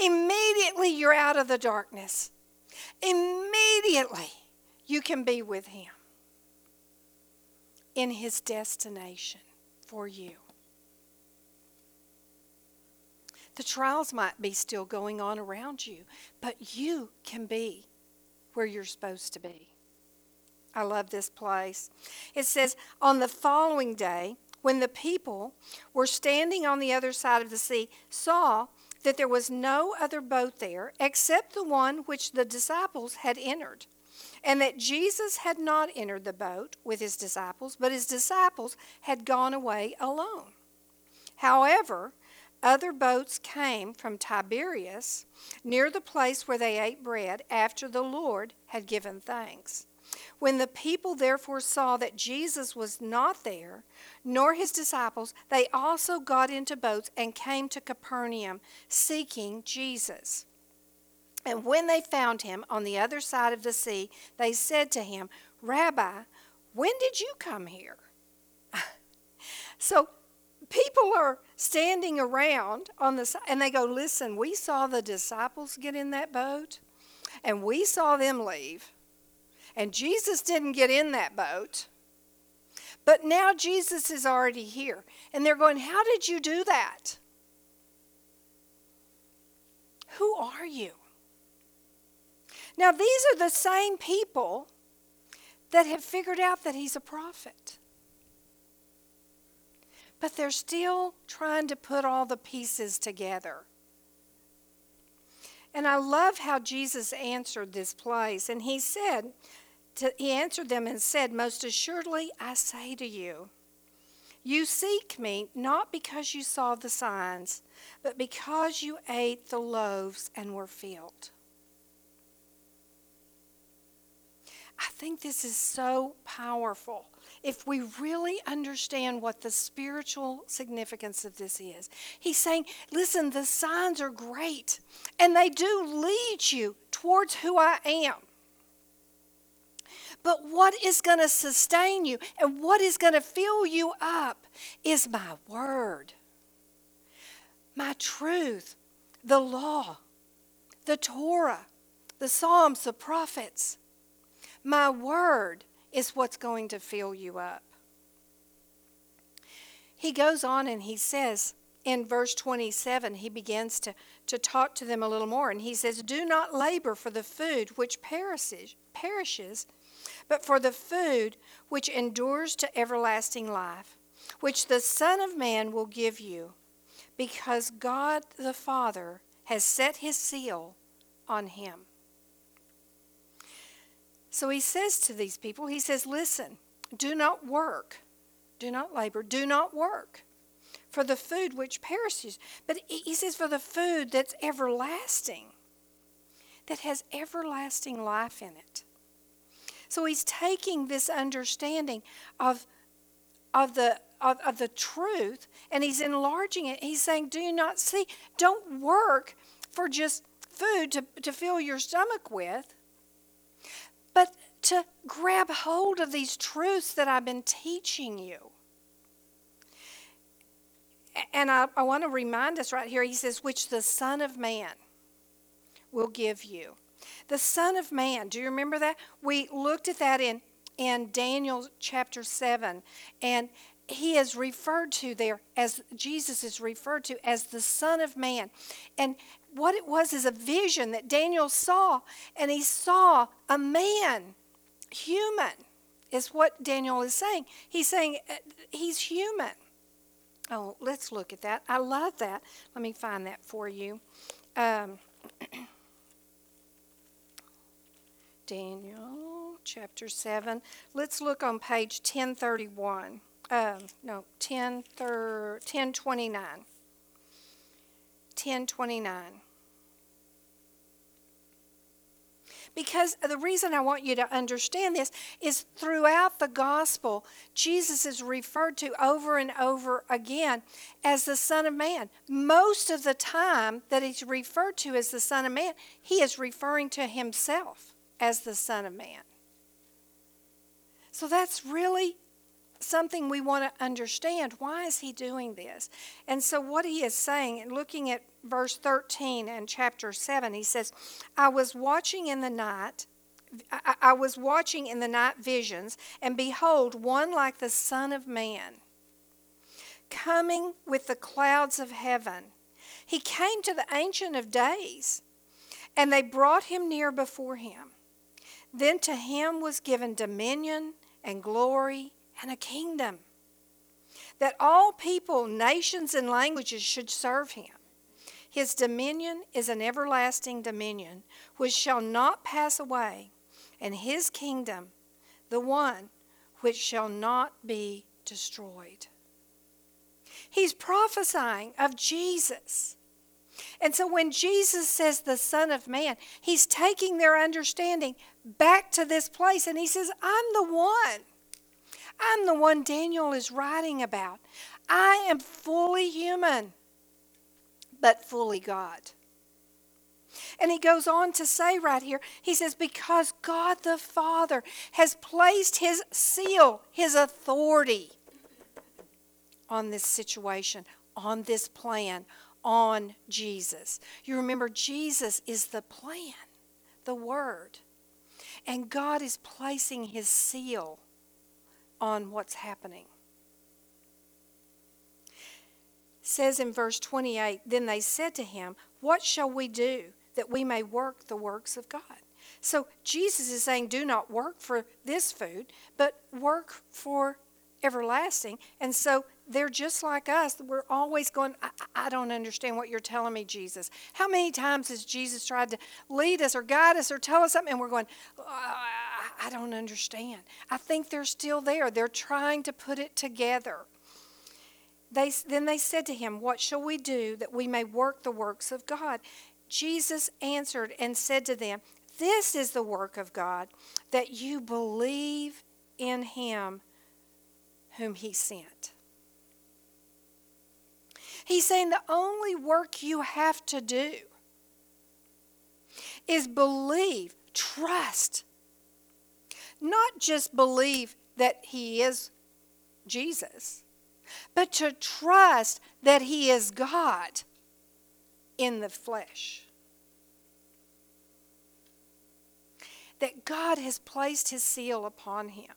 Immediately you're out of the darkness. Immediately you can be with him in his destination for you. The trials might be still going on around you, but you can be where you're supposed to be. I love this place. It says, on the following day, when the people were standing on the other side of the sea, saw that there was no other boat there except the one which the disciples had entered, and that Jesus had not entered the boat with his disciples, but his disciples had gone away alone. However, other boats came from Tiberias, near the place where they ate bread after the Lord had given thanks. When the people therefore saw that Jesus was not there, nor his disciples, they also got into boats and came to Capernaum, seeking Jesus. And when they found him on the other side of the sea, they said to him, Rabbi, when did you come here? So, people are standing around on the side, and they go, listen, we saw the disciples get in that boat, and we saw them leave, and Jesus didn't get in that boat, but now Jesus is already here. And they're going, how did you do that? Who are you? Now, these are the same people that have figured out that he's a prophet. But they're still trying to put all the pieces together. And I love how Jesus answered this place. And he said, to, he answered them and said, most assuredly, I say to you, you seek me not because you saw the signs, but because you ate the loaves and were filled. I think this is so powerful. If we really understand what the spiritual significance of this is, he's saying, listen, the signs are great, and they do lead you towards who I am. But what is going to sustain you and what is going to fill you up is my word, my truth, the law, the Torah, the Psalms, the prophets. My word is what's going to fill you up. he goes on and he says in verse twenty-seven, he begins to, to talk to them a little more. And he says, do not labor for the food which perishes, perishes, but for the food which endures to everlasting life, which the Son of Man will give you, because God the Father has set his seal on him. So he says to these people, he says, listen, do not work, do not labor, do not work for the food which perishes. But he says for the food that's everlasting, that has everlasting life in it. So he's taking this understanding of, of the Of, of the truth, and he's enlarging it. He's saying, do you not see? Don't work for just food to, to fill your stomach with, but to grab hold of these truths that I've been teaching you. And I, I want to remind us right here, he says, which the Son of Man will give you. The Son of Man, do you remember that? We looked at that in, in Daniel chapter seven, and he is referred to there as, Jesus is referred to as the Son of Man. And what it was is a vision that Daniel saw, and he saw a man, human, is what Daniel is saying. He's saying uh, he's human. Oh, let's look at that. I love that. Let me find that for you. Um, Daniel chapter seven. Let's look on page ten thirty-one. Uh, no, ten, thir- ten twenty-nine. ten twenty-nine. Because the reason I want you to understand this is throughout the gospel, Jesus is referred to over and over again as the Son of Man. Most of the time that he's referred to as the Son of Man, he is referring to himself as the Son of Man. So that's really something we want to understand. Why is he doing this? And so what he is saying, and looking at verse thirteen and chapter seven, he says, I was watching in the night, I, I was watching in the night visions, and behold, one like the Son of Man, coming with the clouds of heaven. He came to the Ancient of Days, and they brought him near before him. Then to him was given dominion and glory and a kingdom, that all people, nations, and languages should serve him. His dominion is an everlasting dominion, which shall not pass away, and his kingdom, the one which shall not be destroyed. He's prophesying of Jesus. And so when Jesus says the Son of Man, he's taking their understanding back to this place, and he says, I'm the one. I'm the one Daniel is writing about. I am fully human, but fully God. And he goes on to say right here, he says, because God the Father has placed his seal, his authority on this situation, on this plan, on Jesus. You remember, Jesus is the plan, the Word. And God is placing his seal on what's happening. It says in verse twenty-eight, then they said to him, what shall we do that we may work the works of God? So Jesus is saying, do not work for this food, but work for everlasting. And so they're just like us. We're always going, I, I don't understand what you're telling me, Jesus. How many times has Jesus tried to lead us or guide us or tell us something, and we're going, uh, I don't understand. I think they're still there. They're trying to put it together. They, then they said to him, what shall we do that we may work the works of God? Jesus answered and said to them, this is the work of God, that you believe in him whom he sent. He's saying the only work you have to do is believe, trust. Not just believe that he is Jesus, but to trust that he is God in the flesh. That God has placed his seal upon him.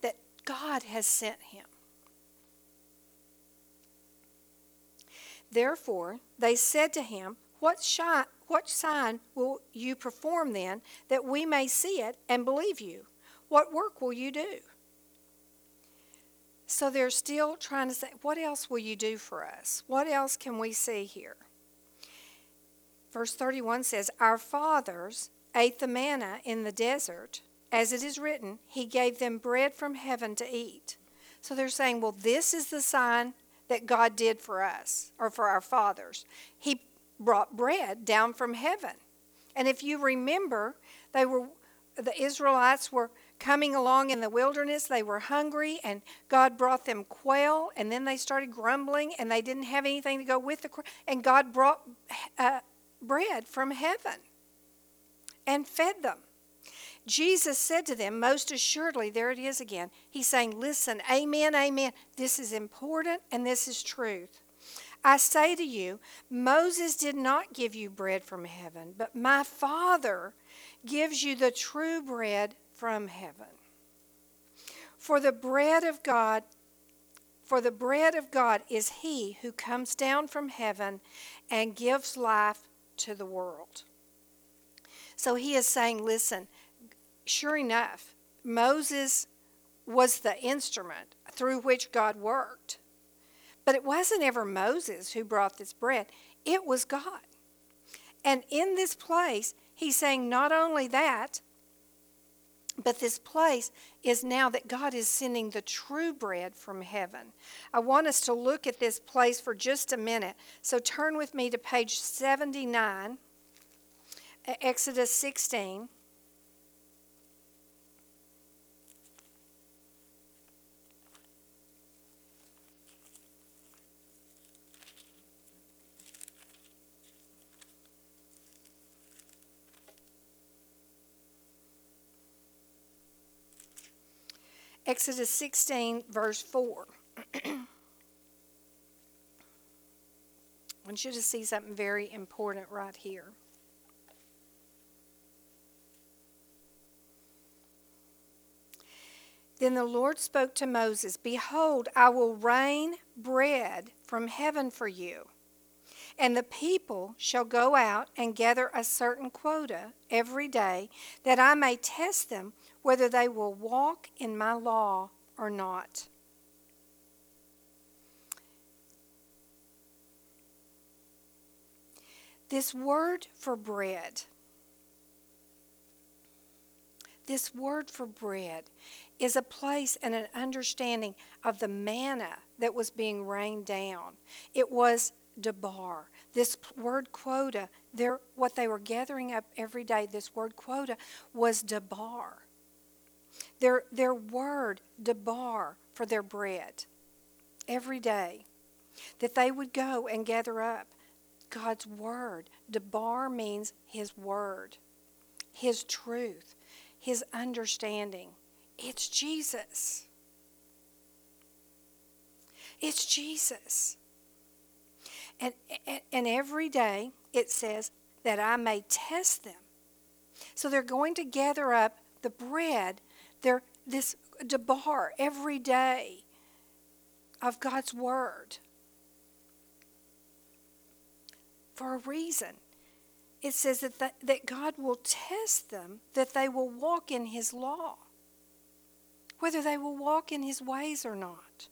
That God has sent him. Therefore, they said to him, What shi- what sign will you perform then, that we may see it and believe you? What work will you do? So they're still trying to say, what else will you do for us? What else can we see here? Verse thirty-one says, Our fathers ate the manna in the desert. As it is written, he gave them bread from heaven to eat. So they're saying, well, this is the sign that God did for us, or for our fathers. He brought bread down from heaven. And if you remember, they were the Israelites were coming along in the wilderness. They were hungry, and God brought them quail, and then they started grumbling, and they didn't have anything to go with the quail. And God brought uh, bread from heaven and fed them. Jesus said to them, most assuredly, there it is again. He's saying, listen, amen, amen. This is important, and this is truth. I say to you, Moses did not give you bread from heaven, but my Father gives you the true bread from heaven. For the bread of God, for the bread of God is he who comes down from heaven and gives life to the world. So he is saying, listen, sure enough, Moses was the instrument through which God worked. But it wasn't ever Moses who brought this bread. It was God. And in this place, he's saying not only that, but this place is now that God is sending the true bread from heaven. I want us to look at this place for just a minute. So turn with me to page seventy-nine, Exodus sixteen. Exodus sixteen, verse four. I want you to see something very important right here. Then the Lord spoke to Moses, Behold, I will rain bread from heaven for you, and the people shall go out and gather a certain quota every day, that I may test them whether they will walk in my law or not. This word for bread, this word for bread is a place and an understanding of the manna that was being rained down. It was debar. This word quota, their, what they were gathering up every day, this word quota was debar. Their, their word, debar, for their bread every day, that they would go and gather up God's word. Debar means his word, his truth, his understanding. It's Jesus. It's Jesus. And, and, and every day it says that I may test them. So they're going to gather up the bread, their, this debar every day of God's word, for a reason. It says that, the, that God will test them, that they will walk in his law, whether they will walk in his ways or not.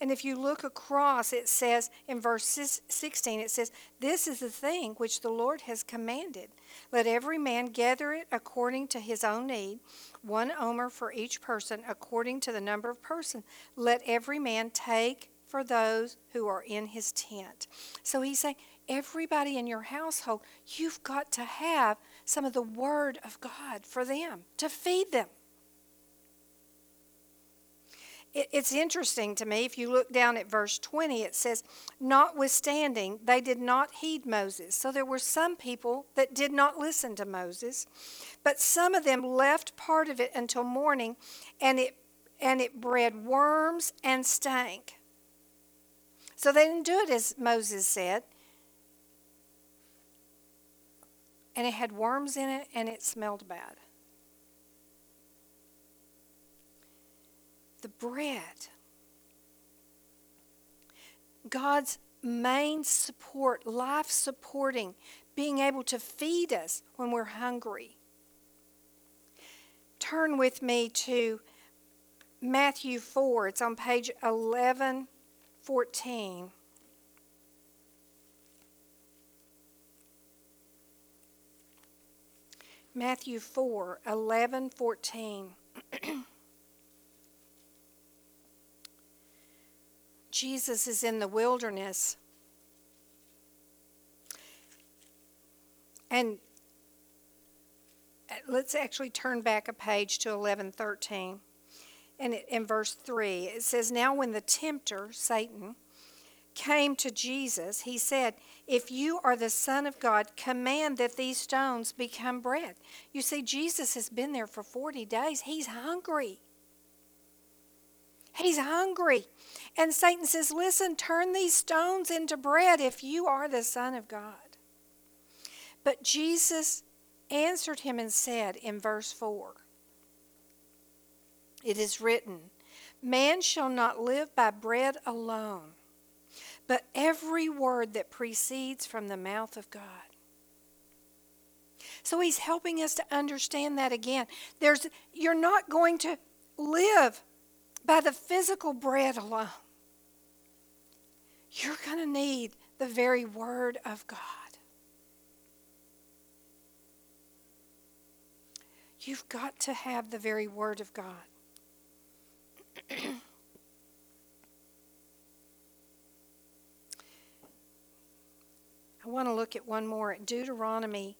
And if you look across, it says in verse sixteen, it says, This is the thing which the Lord has commanded. Let every man gather it according to his own need, one omer for each person, according to the number of persons. Let every man take for those who are in his tent. So he's saying, everybody in your household, you've got to have some of the word of God for them, to feed them. It's interesting to me, if you look down at verse twenty, it says, Notwithstanding, they did not heed Moses. So there were some people that did not listen to Moses, but some of them left part of it until morning, and it, and it bred worms and stank. So they didn't do it as Moses said, and it had worms in it, and it smelled bad. bread. God's main support, life supporting, being able to feed us when we're hungry. Turn with me to Matthew four. It's on page eleven fourteen. Matthew four, eleven fourteen. Jesus is in the wilderness. And let's actually turn back a page to eleven thirteen. And in verse three, it says, "Now when the tempter, Satan, came to Jesus, he said, 'If you are the Son of God, command that these stones become bread.'" You see, Jesus has been there for forty days. He's hungry. He's hungry. And Satan says, "Listen, turn these stones into bread if you are the Son of God." But Jesus answered him and said in verse four, "It is written, 'Man shall not live by bread alone, but every word that proceeds from the mouth of God.'" So he's helping us to understand that again. There's, you're not going to live by the physical bread alone. You're going to need the very word of God. You've got to have the very word of God. I want to look at one more at Deuteronomy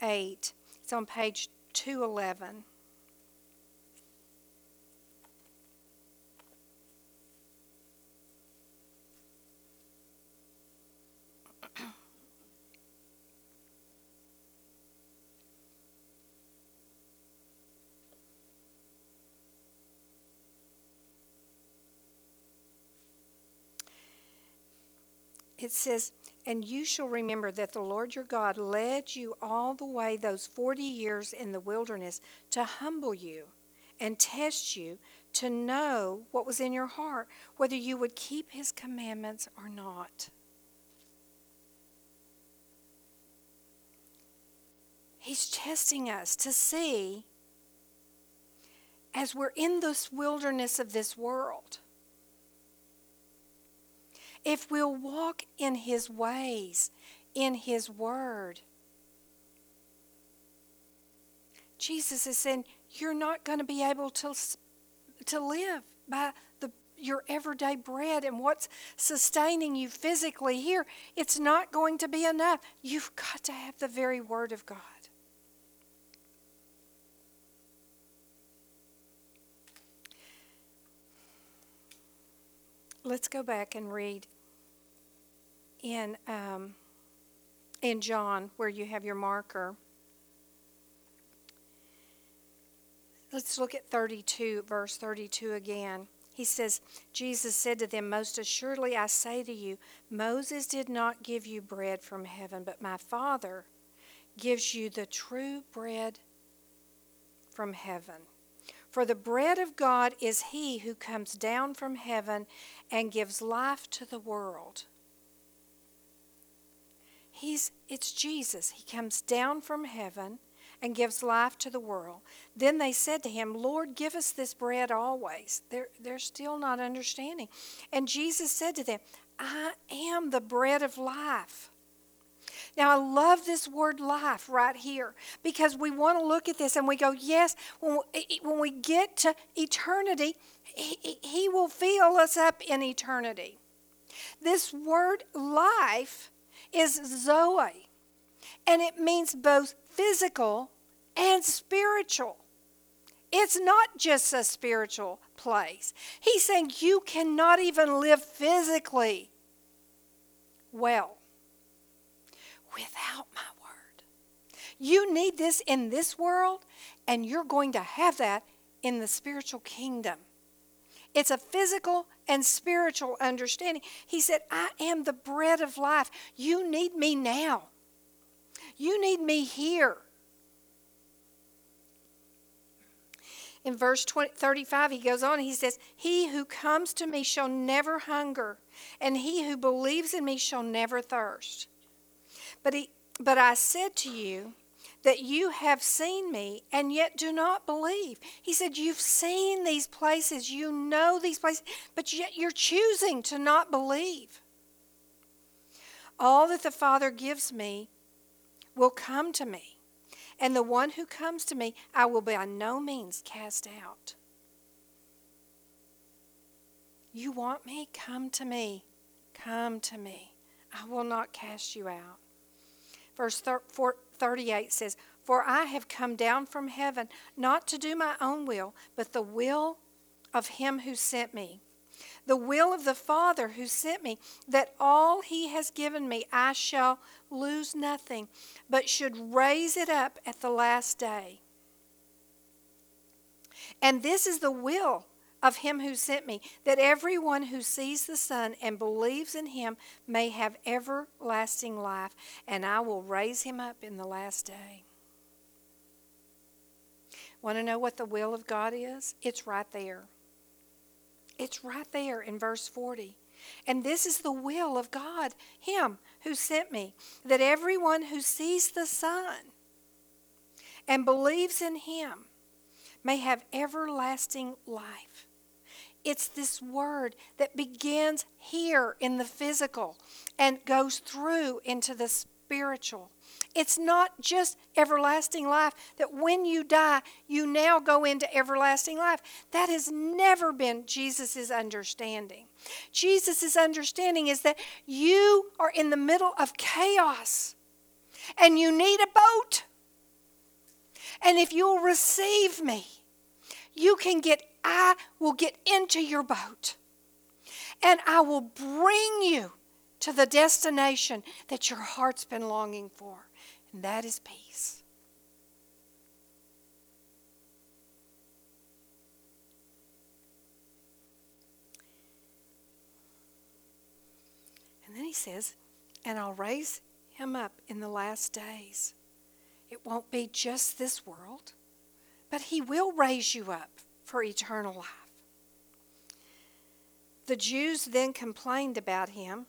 eight. It's on page two eleven. It says, "And you shall remember that the Lord your God led you all the way those forty years in the wilderness to humble you and test you to know what was in your heart, whether you would keep his commandments or not." He's testing us to see, as we're in this wilderness of this world, if we'll walk in his ways, in his word. Jesus is saying, you're not going to be able to, to live by the, your everyday bread and what's sustaining you physically here. It's not going to be enough. You've got to have the very word of God. Let's go back and read in, um, in John, where you have your marker. Let's look at thirty-two, verse thirty-two again. He says, Jesus said to them, "Most assuredly I say to you, Moses did not give you bread from heaven, but my Father gives you the true bread from heaven. For the bread of God is he who comes down from heaven and gives life to the world." He's, it's Jesus. He comes down from heaven and gives life to the world. Then they said to him, "Lord, give us this bread always." They're, they're still not understanding. And Jesus said to them, "I am the bread of life." Now, I love this word life right here, because we want to look at this and we go, yes, when we, when we get to eternity, he, he will fill us up in eternity. This word life is zoe, and it means both physical and spiritual. It's not just a spiritual place. He's saying you cannot even live physically well without my word. You need this in this world, and you're going to have that in the spiritual kingdom. It's a physical and spiritual understanding. He said, "I am the bread of life." You need me now. You need me here. In verse thirty-five, he goes on, he says, "He who comes to me shall never hunger, and he who believes in me shall never thirst. But he, but I said to you that you have seen me and yet do not believe." He said, you've seen these places, you know these places, but yet you're choosing to not believe. "All that the Father gives me will come to me, and the one who comes to me I will by no means cast out." You want me? Come to me. Come to me. I will not cast you out. Verse thirty-eight says, "For I have come down from heaven, not to do my own will, but the will of him who sent me. The will of the Father who sent me, that all he has given me I shall lose nothing, but should raise it up at the last day. And this is the will of him who sent me, that everyone who sees the Son and believes in him may have everlasting life, and I will raise him up in the last day." Want to know what the will of God is? It's right there. It's right there in verse forty. "And this is the will of God, him who sent me, that everyone who sees the Son and believes in him may have everlasting life." It's this word that begins here in the physical and goes through into the spiritual. It's not just everlasting life that when you die, you now go into everlasting life. That has never been Jesus' understanding. Jesus' understanding is that you are in the middle of chaos and you need a boat. And if you'll receive me, you can get, I will get into your boat and I will bring you to the destination that your heart's been longing for. And that is peace. And then he says, "And I'll raise him up in the last days." It won't be just this world, but he will raise you up for eternal life. The Jews then complained about him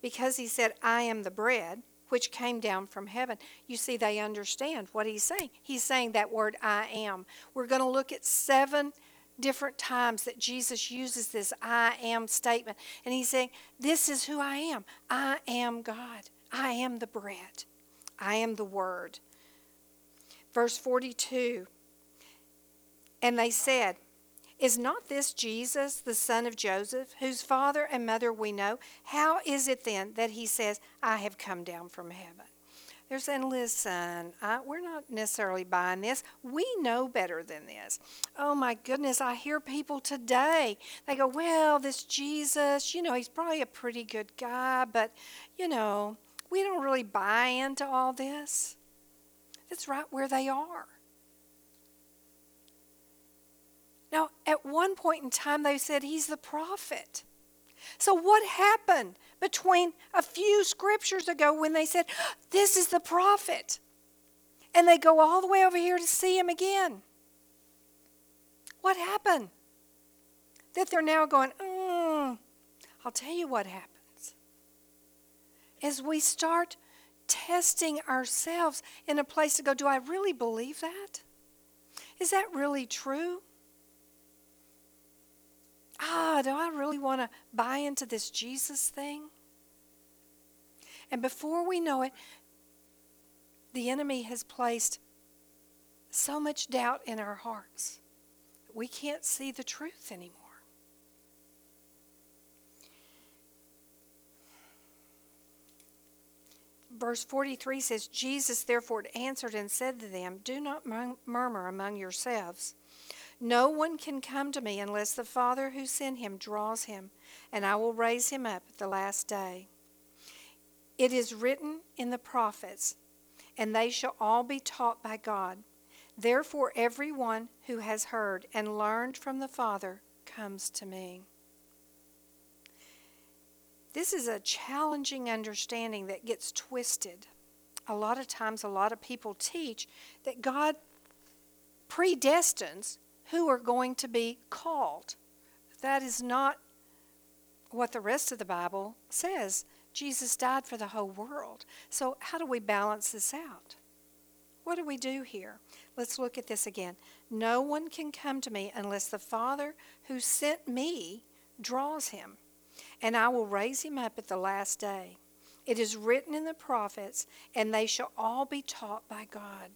because he said, "I am the bread which came down from heaven." You see, they understand what he's saying. He's saying that word, "I am." We're going to look at seven different times that Jesus uses this "I am" statement. And he's saying, this is who I am. I am God. I am the bread. I am the word. Verse forty-two, "And they said, is not this Jesus, the son of Joseph, whose father and mother we know? How is it then that he says, I have come down from heaven?" They're saying, listen, I, we're not necessarily buying this. We know better than this. Oh my goodness, I hear people today. They go, well, this Jesus, you know, he's probably a pretty good guy, but, you know, we don't really buy into all this. That's right where they are. Now, at one point in time, they said he's the prophet. So what happened between a few scriptures ago when they said, this is the prophet, and they go all the way over here to see him again? What happened? That they're now going, mm, I'll tell you what happens. As we start testing ourselves in a place to go, do I really believe that? Is that really true? Ah, do I really want to buy into this Jesus thing? And before we know it, the enemy has placed so much doubt in our hearts that we can't see the truth anymore. Verse forty-three says, "Jesus therefore answered and said to them, do not murmur among yourselves. No one can come to me unless the Father who sent him draws him, and I will raise him up at the last day. It is written in the prophets, and they shall all be taught by God. Therefore everyone who has heard and learned from the Father comes to me." This is a challenging understanding that gets twisted. A lot of times, a lot of people teach that God predestines who are going to be called. That is not what the rest of the Bible says. Jesus died for the whole world. So how do we balance this out? What do we do here? Let's look at this again. No one can come to me unless the Father who sent me draws him, and I will raise him up at the last day. It is written in the prophets, and they shall all be taught by God.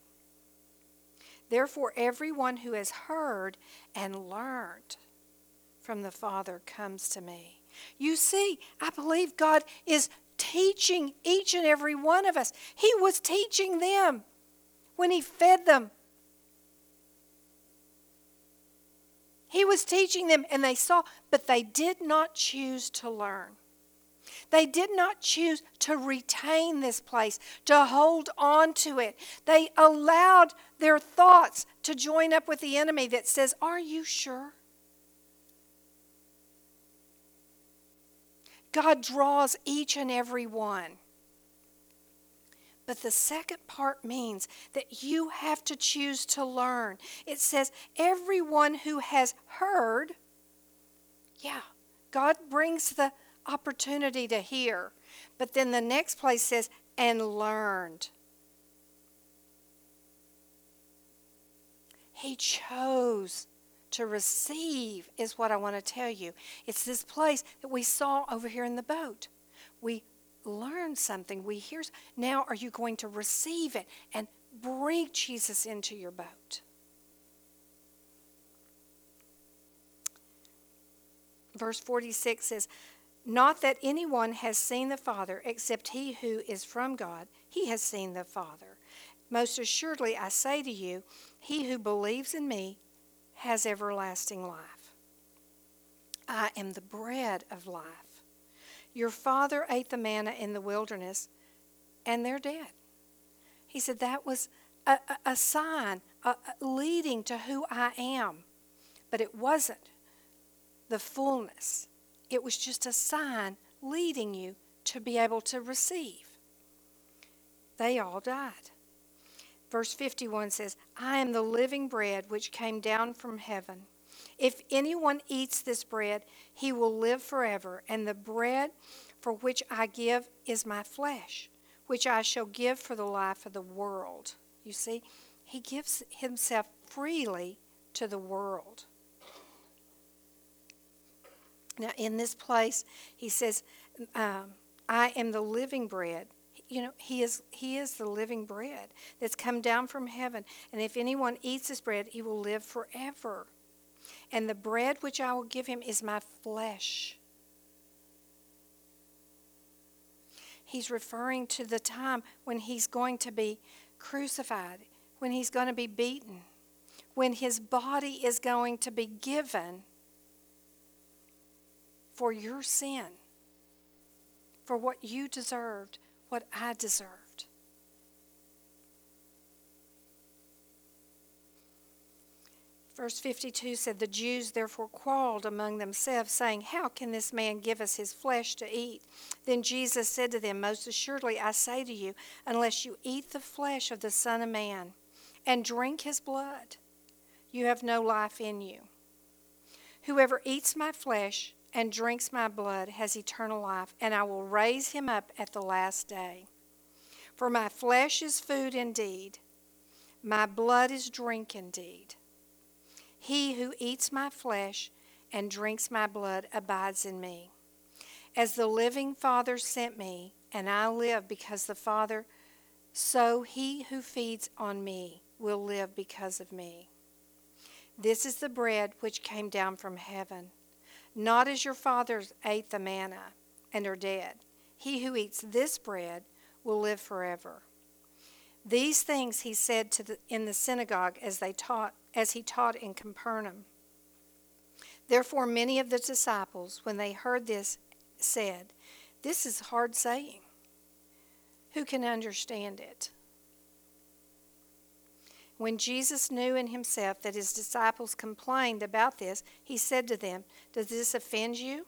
Therefore, everyone who has heard and learned from the Father comes to me. You see, I believe God is teaching each and every one of us. He was teaching them when he fed them. He was teaching them, and they saw, but they did not choose to learn. They did not choose to retain this place, to hold on to it. They allowed their thoughts to join up with the enemy that says, are you sure? God draws each and every one. But the second part means that you have to choose to learn. It says, everyone who has heard, yeah, God brings the opportunity to hear. But then the next place says, and learned. He chose to receive is what I want to tell you. It's this place that we saw over here in the boat. We learn something. We hear. Now are you going to receive it and bring Jesus into your boat? Verse forty-six says, not that anyone has seen the Father except he who is from God. He has seen the Father. Most assuredly, I say to you, he who believes in me has everlasting life. I am the bread of life. Your father ate the manna in the wilderness, and they're dead. He said that was a, a, a sign a, a leading to who I am. But it wasn't the fullness. It was just a sign leading you to be able to receive. They all died. Verse fifty-one says, I am the living bread which came down from heaven. If anyone eats this bread, he will live forever. And the bread for which I give is my flesh, which I shall give for the life of the world. You see, he gives himself freely to the world. Now, in this place, he says, um, I am the living bread. You know, he is, he is the living bread that's come down from heaven. And if anyone eats this bread, he will live forever. And the bread which I will give him is my flesh. He's referring to the time when he's going to be crucified, when he's going to be beaten, when his body is going to be given for your sin, for what you deserved, what I deserved. Verse fifty-two said, the Jews therefore quarreled among themselves, saying, how can this man give us his flesh to eat? Then Jesus said to them, most assuredly I say to you, unless you eat the flesh of the Son of Man and drink his blood, you have no life in you. Whoever eats my flesh and drinks my blood has eternal life, and I will raise him up at the last day. For my flesh is food indeed, my blood is drink indeed. He who eats my flesh and drinks my blood abides in me, as the living Father sent me, and I live because the Father, so he who feeds on me will live because of me. This is the bread which came down from heaven. Not as your fathers ate the manna and are dead. He who eats this bread will live forever. These things he said to the, in the synagogue as they taught, as he taught in Capernaum. Therefore, many of the disciples, when they heard this, said, "This is hard saying. Who can understand it?" When Jesus knew in himself that his disciples complained about this, he said to them, does this offend you?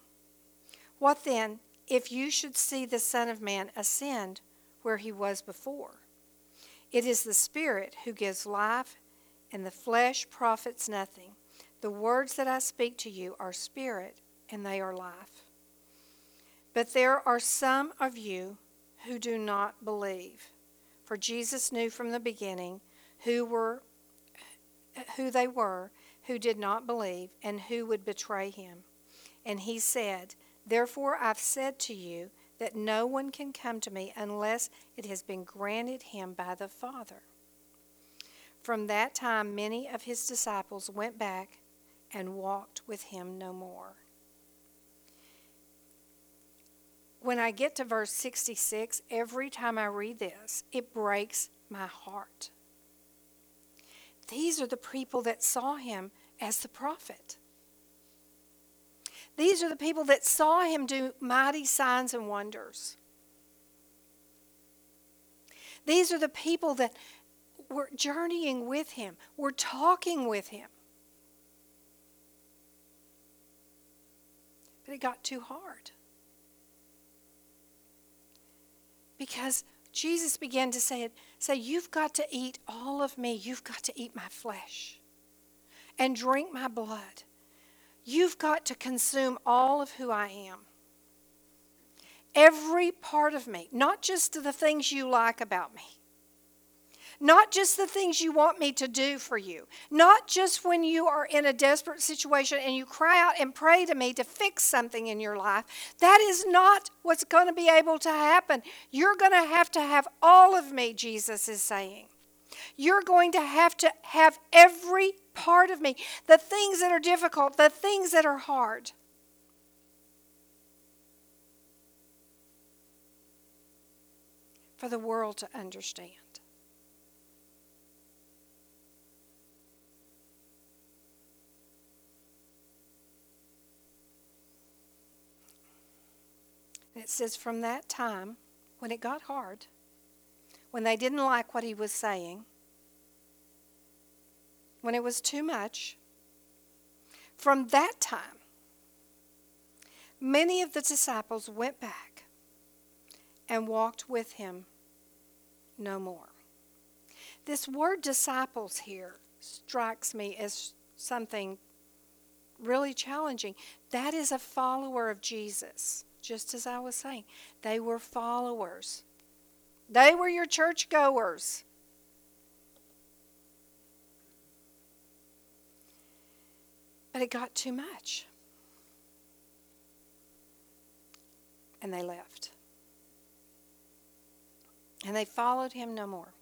What then, if you should see the Son of Man ascend where he was before? It is the Spirit who gives life, and the flesh profits nothing. The words that I speak to you are spirit, and they are life. But there are some of you who do not believe. For Jesus knew from the beginning who were, who they were, who did not believe, and who would betray him. And he said, therefore I've said to you that no one can come to me unless it has been granted him by the Father. From that time, many of his disciples went back and walked with him no more. When I get to verse sixty-six, every time I read this, it breaks my heart. These are the people that saw him as the prophet. These are the people that saw him do mighty signs and wonders. These are the people that were journeying with him, were talking with him. But it got too hard. Because Jesus began to say, say, you've got to eat all of me. You've got to eat my flesh and drink my blood. You've got to consume all of who I am. Every part of me, not just the things you like about me. Not just the things you want me to do for you. Not just when you are in a desperate situation and you cry out and pray to me to fix something in your life. That is not what's going to be able to happen. You're going to have to have all of me, Jesus is saying. You're going to have to have every part of me. The things that are difficult, the things that are hard. For the world to understand. It says from that time, when it got hard, when they didn't like what he was saying, when it was too much, from that time, many of the disciples went back and walked with him no more. This word disciples here strikes me as something really challenging. That is a follower of Jesus. Just as I was saying, they were followers. They were your churchgoers. But it got too much. And they left. And they followed him no more.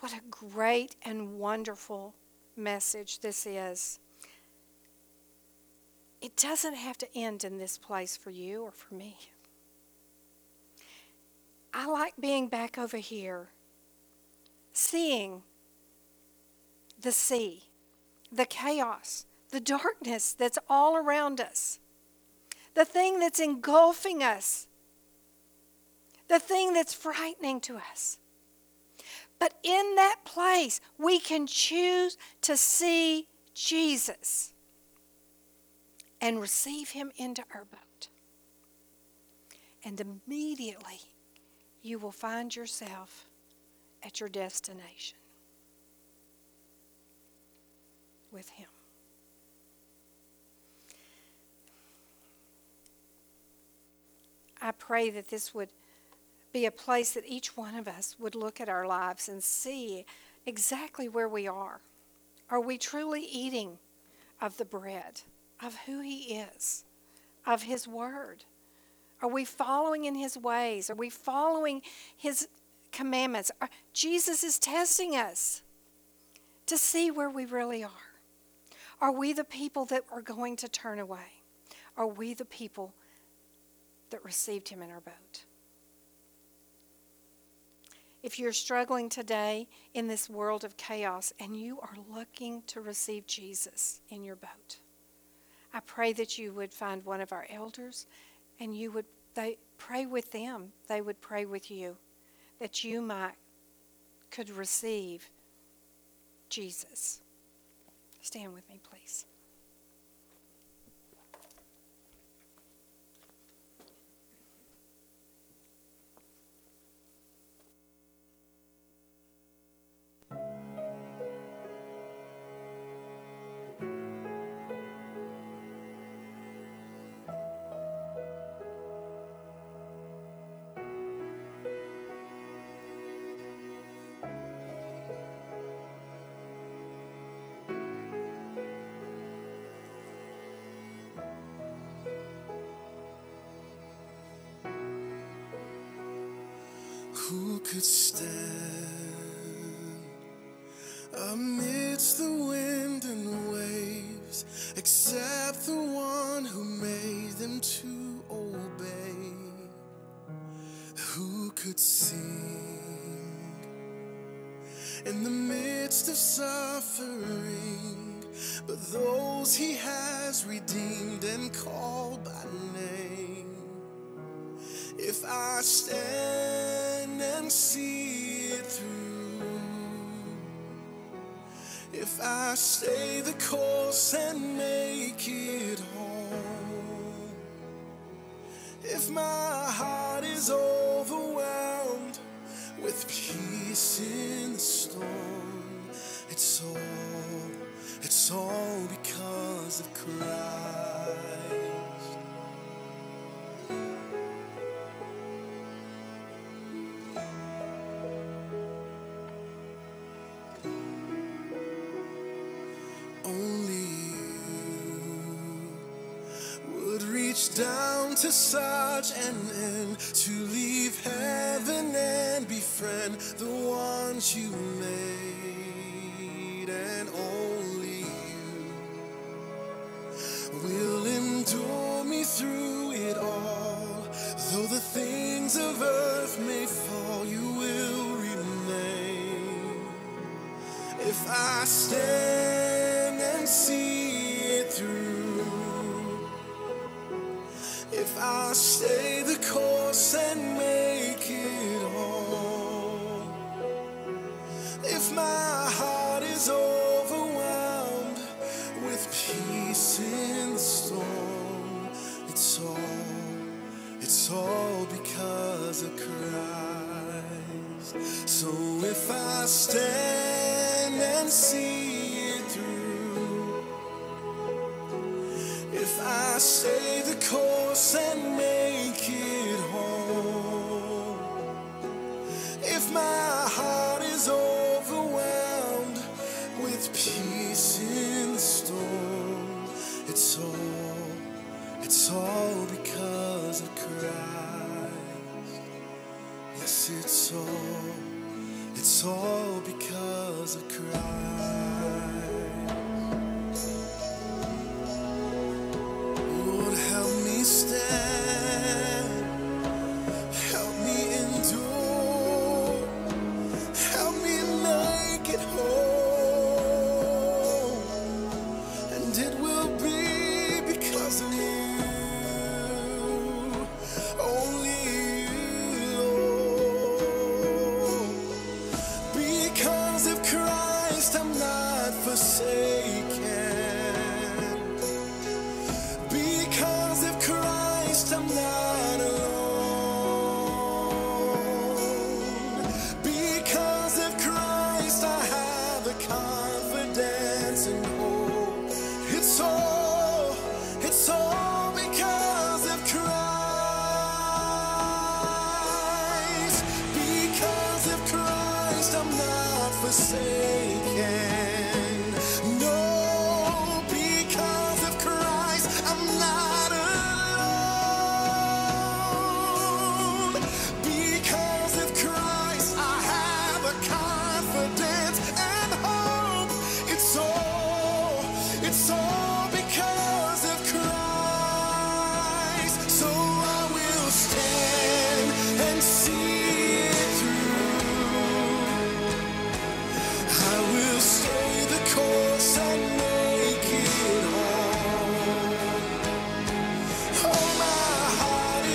What a great and wonderful message this is. It doesn't have to end in this place for you or for me. I like being back over here, seeing the sea, the chaos, the darkness that's all around us, the thing that's engulfing us, the thing that's frightening to us. But in that place, we can choose to see Jesus and receive him into our boat. And immediately, you will find yourself at your destination with him. I pray that this would be a place that each one of us would look at our lives and see exactly where we are. Are we truly eating of the bread, of who he is, of his word? Are we following in his ways? Are we following his commandments? Are, Jesus is testing us to see where we really are. Are we the people that are going to turn away? Are we the people that received him in our boat? If you're struggling today in this world of chaos and you are looking to receive Jesus in your boat, I pray that you would find one of our elders and you would they pray with them. They would pray with you that you might could receive Jesus. Stand with me, please. who could stand amidst the wind and waves, except the one who made them to obey? Who could sing in the midst of suffering? But those he has redeemed and called by name. If I stand and see it through, if I stay the course and make it home, if my heart is overwhelmed with peace in the storm, it's all, it's all because of Christ. Down to such an end, to leave heaven and befriend the ones you made, and only you will endure me through it all. Though the things of earth may fall, you will remain. If I stand and see it through, if I stay the course and make it all, if my heart is overwhelmed with peace in the storm, it's all, it's all because of Christ. So if I stand and see it through, if I stay the course and make it whole, if my heart is overwhelmed with peace in the storm, it's all, it's all because of Christ. Yes, it's all, it's all because of Christ. Stand, help me endure, help me make it whole, and it will be because of you, only you, Lord. Because of Christ I'm not forsaken. I'm not alone. Because of Christ I have a confidence and hope. It's all, it's all because of Christ. Because of Christ I'm not forsaken. No, because of Christ I'm not.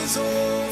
So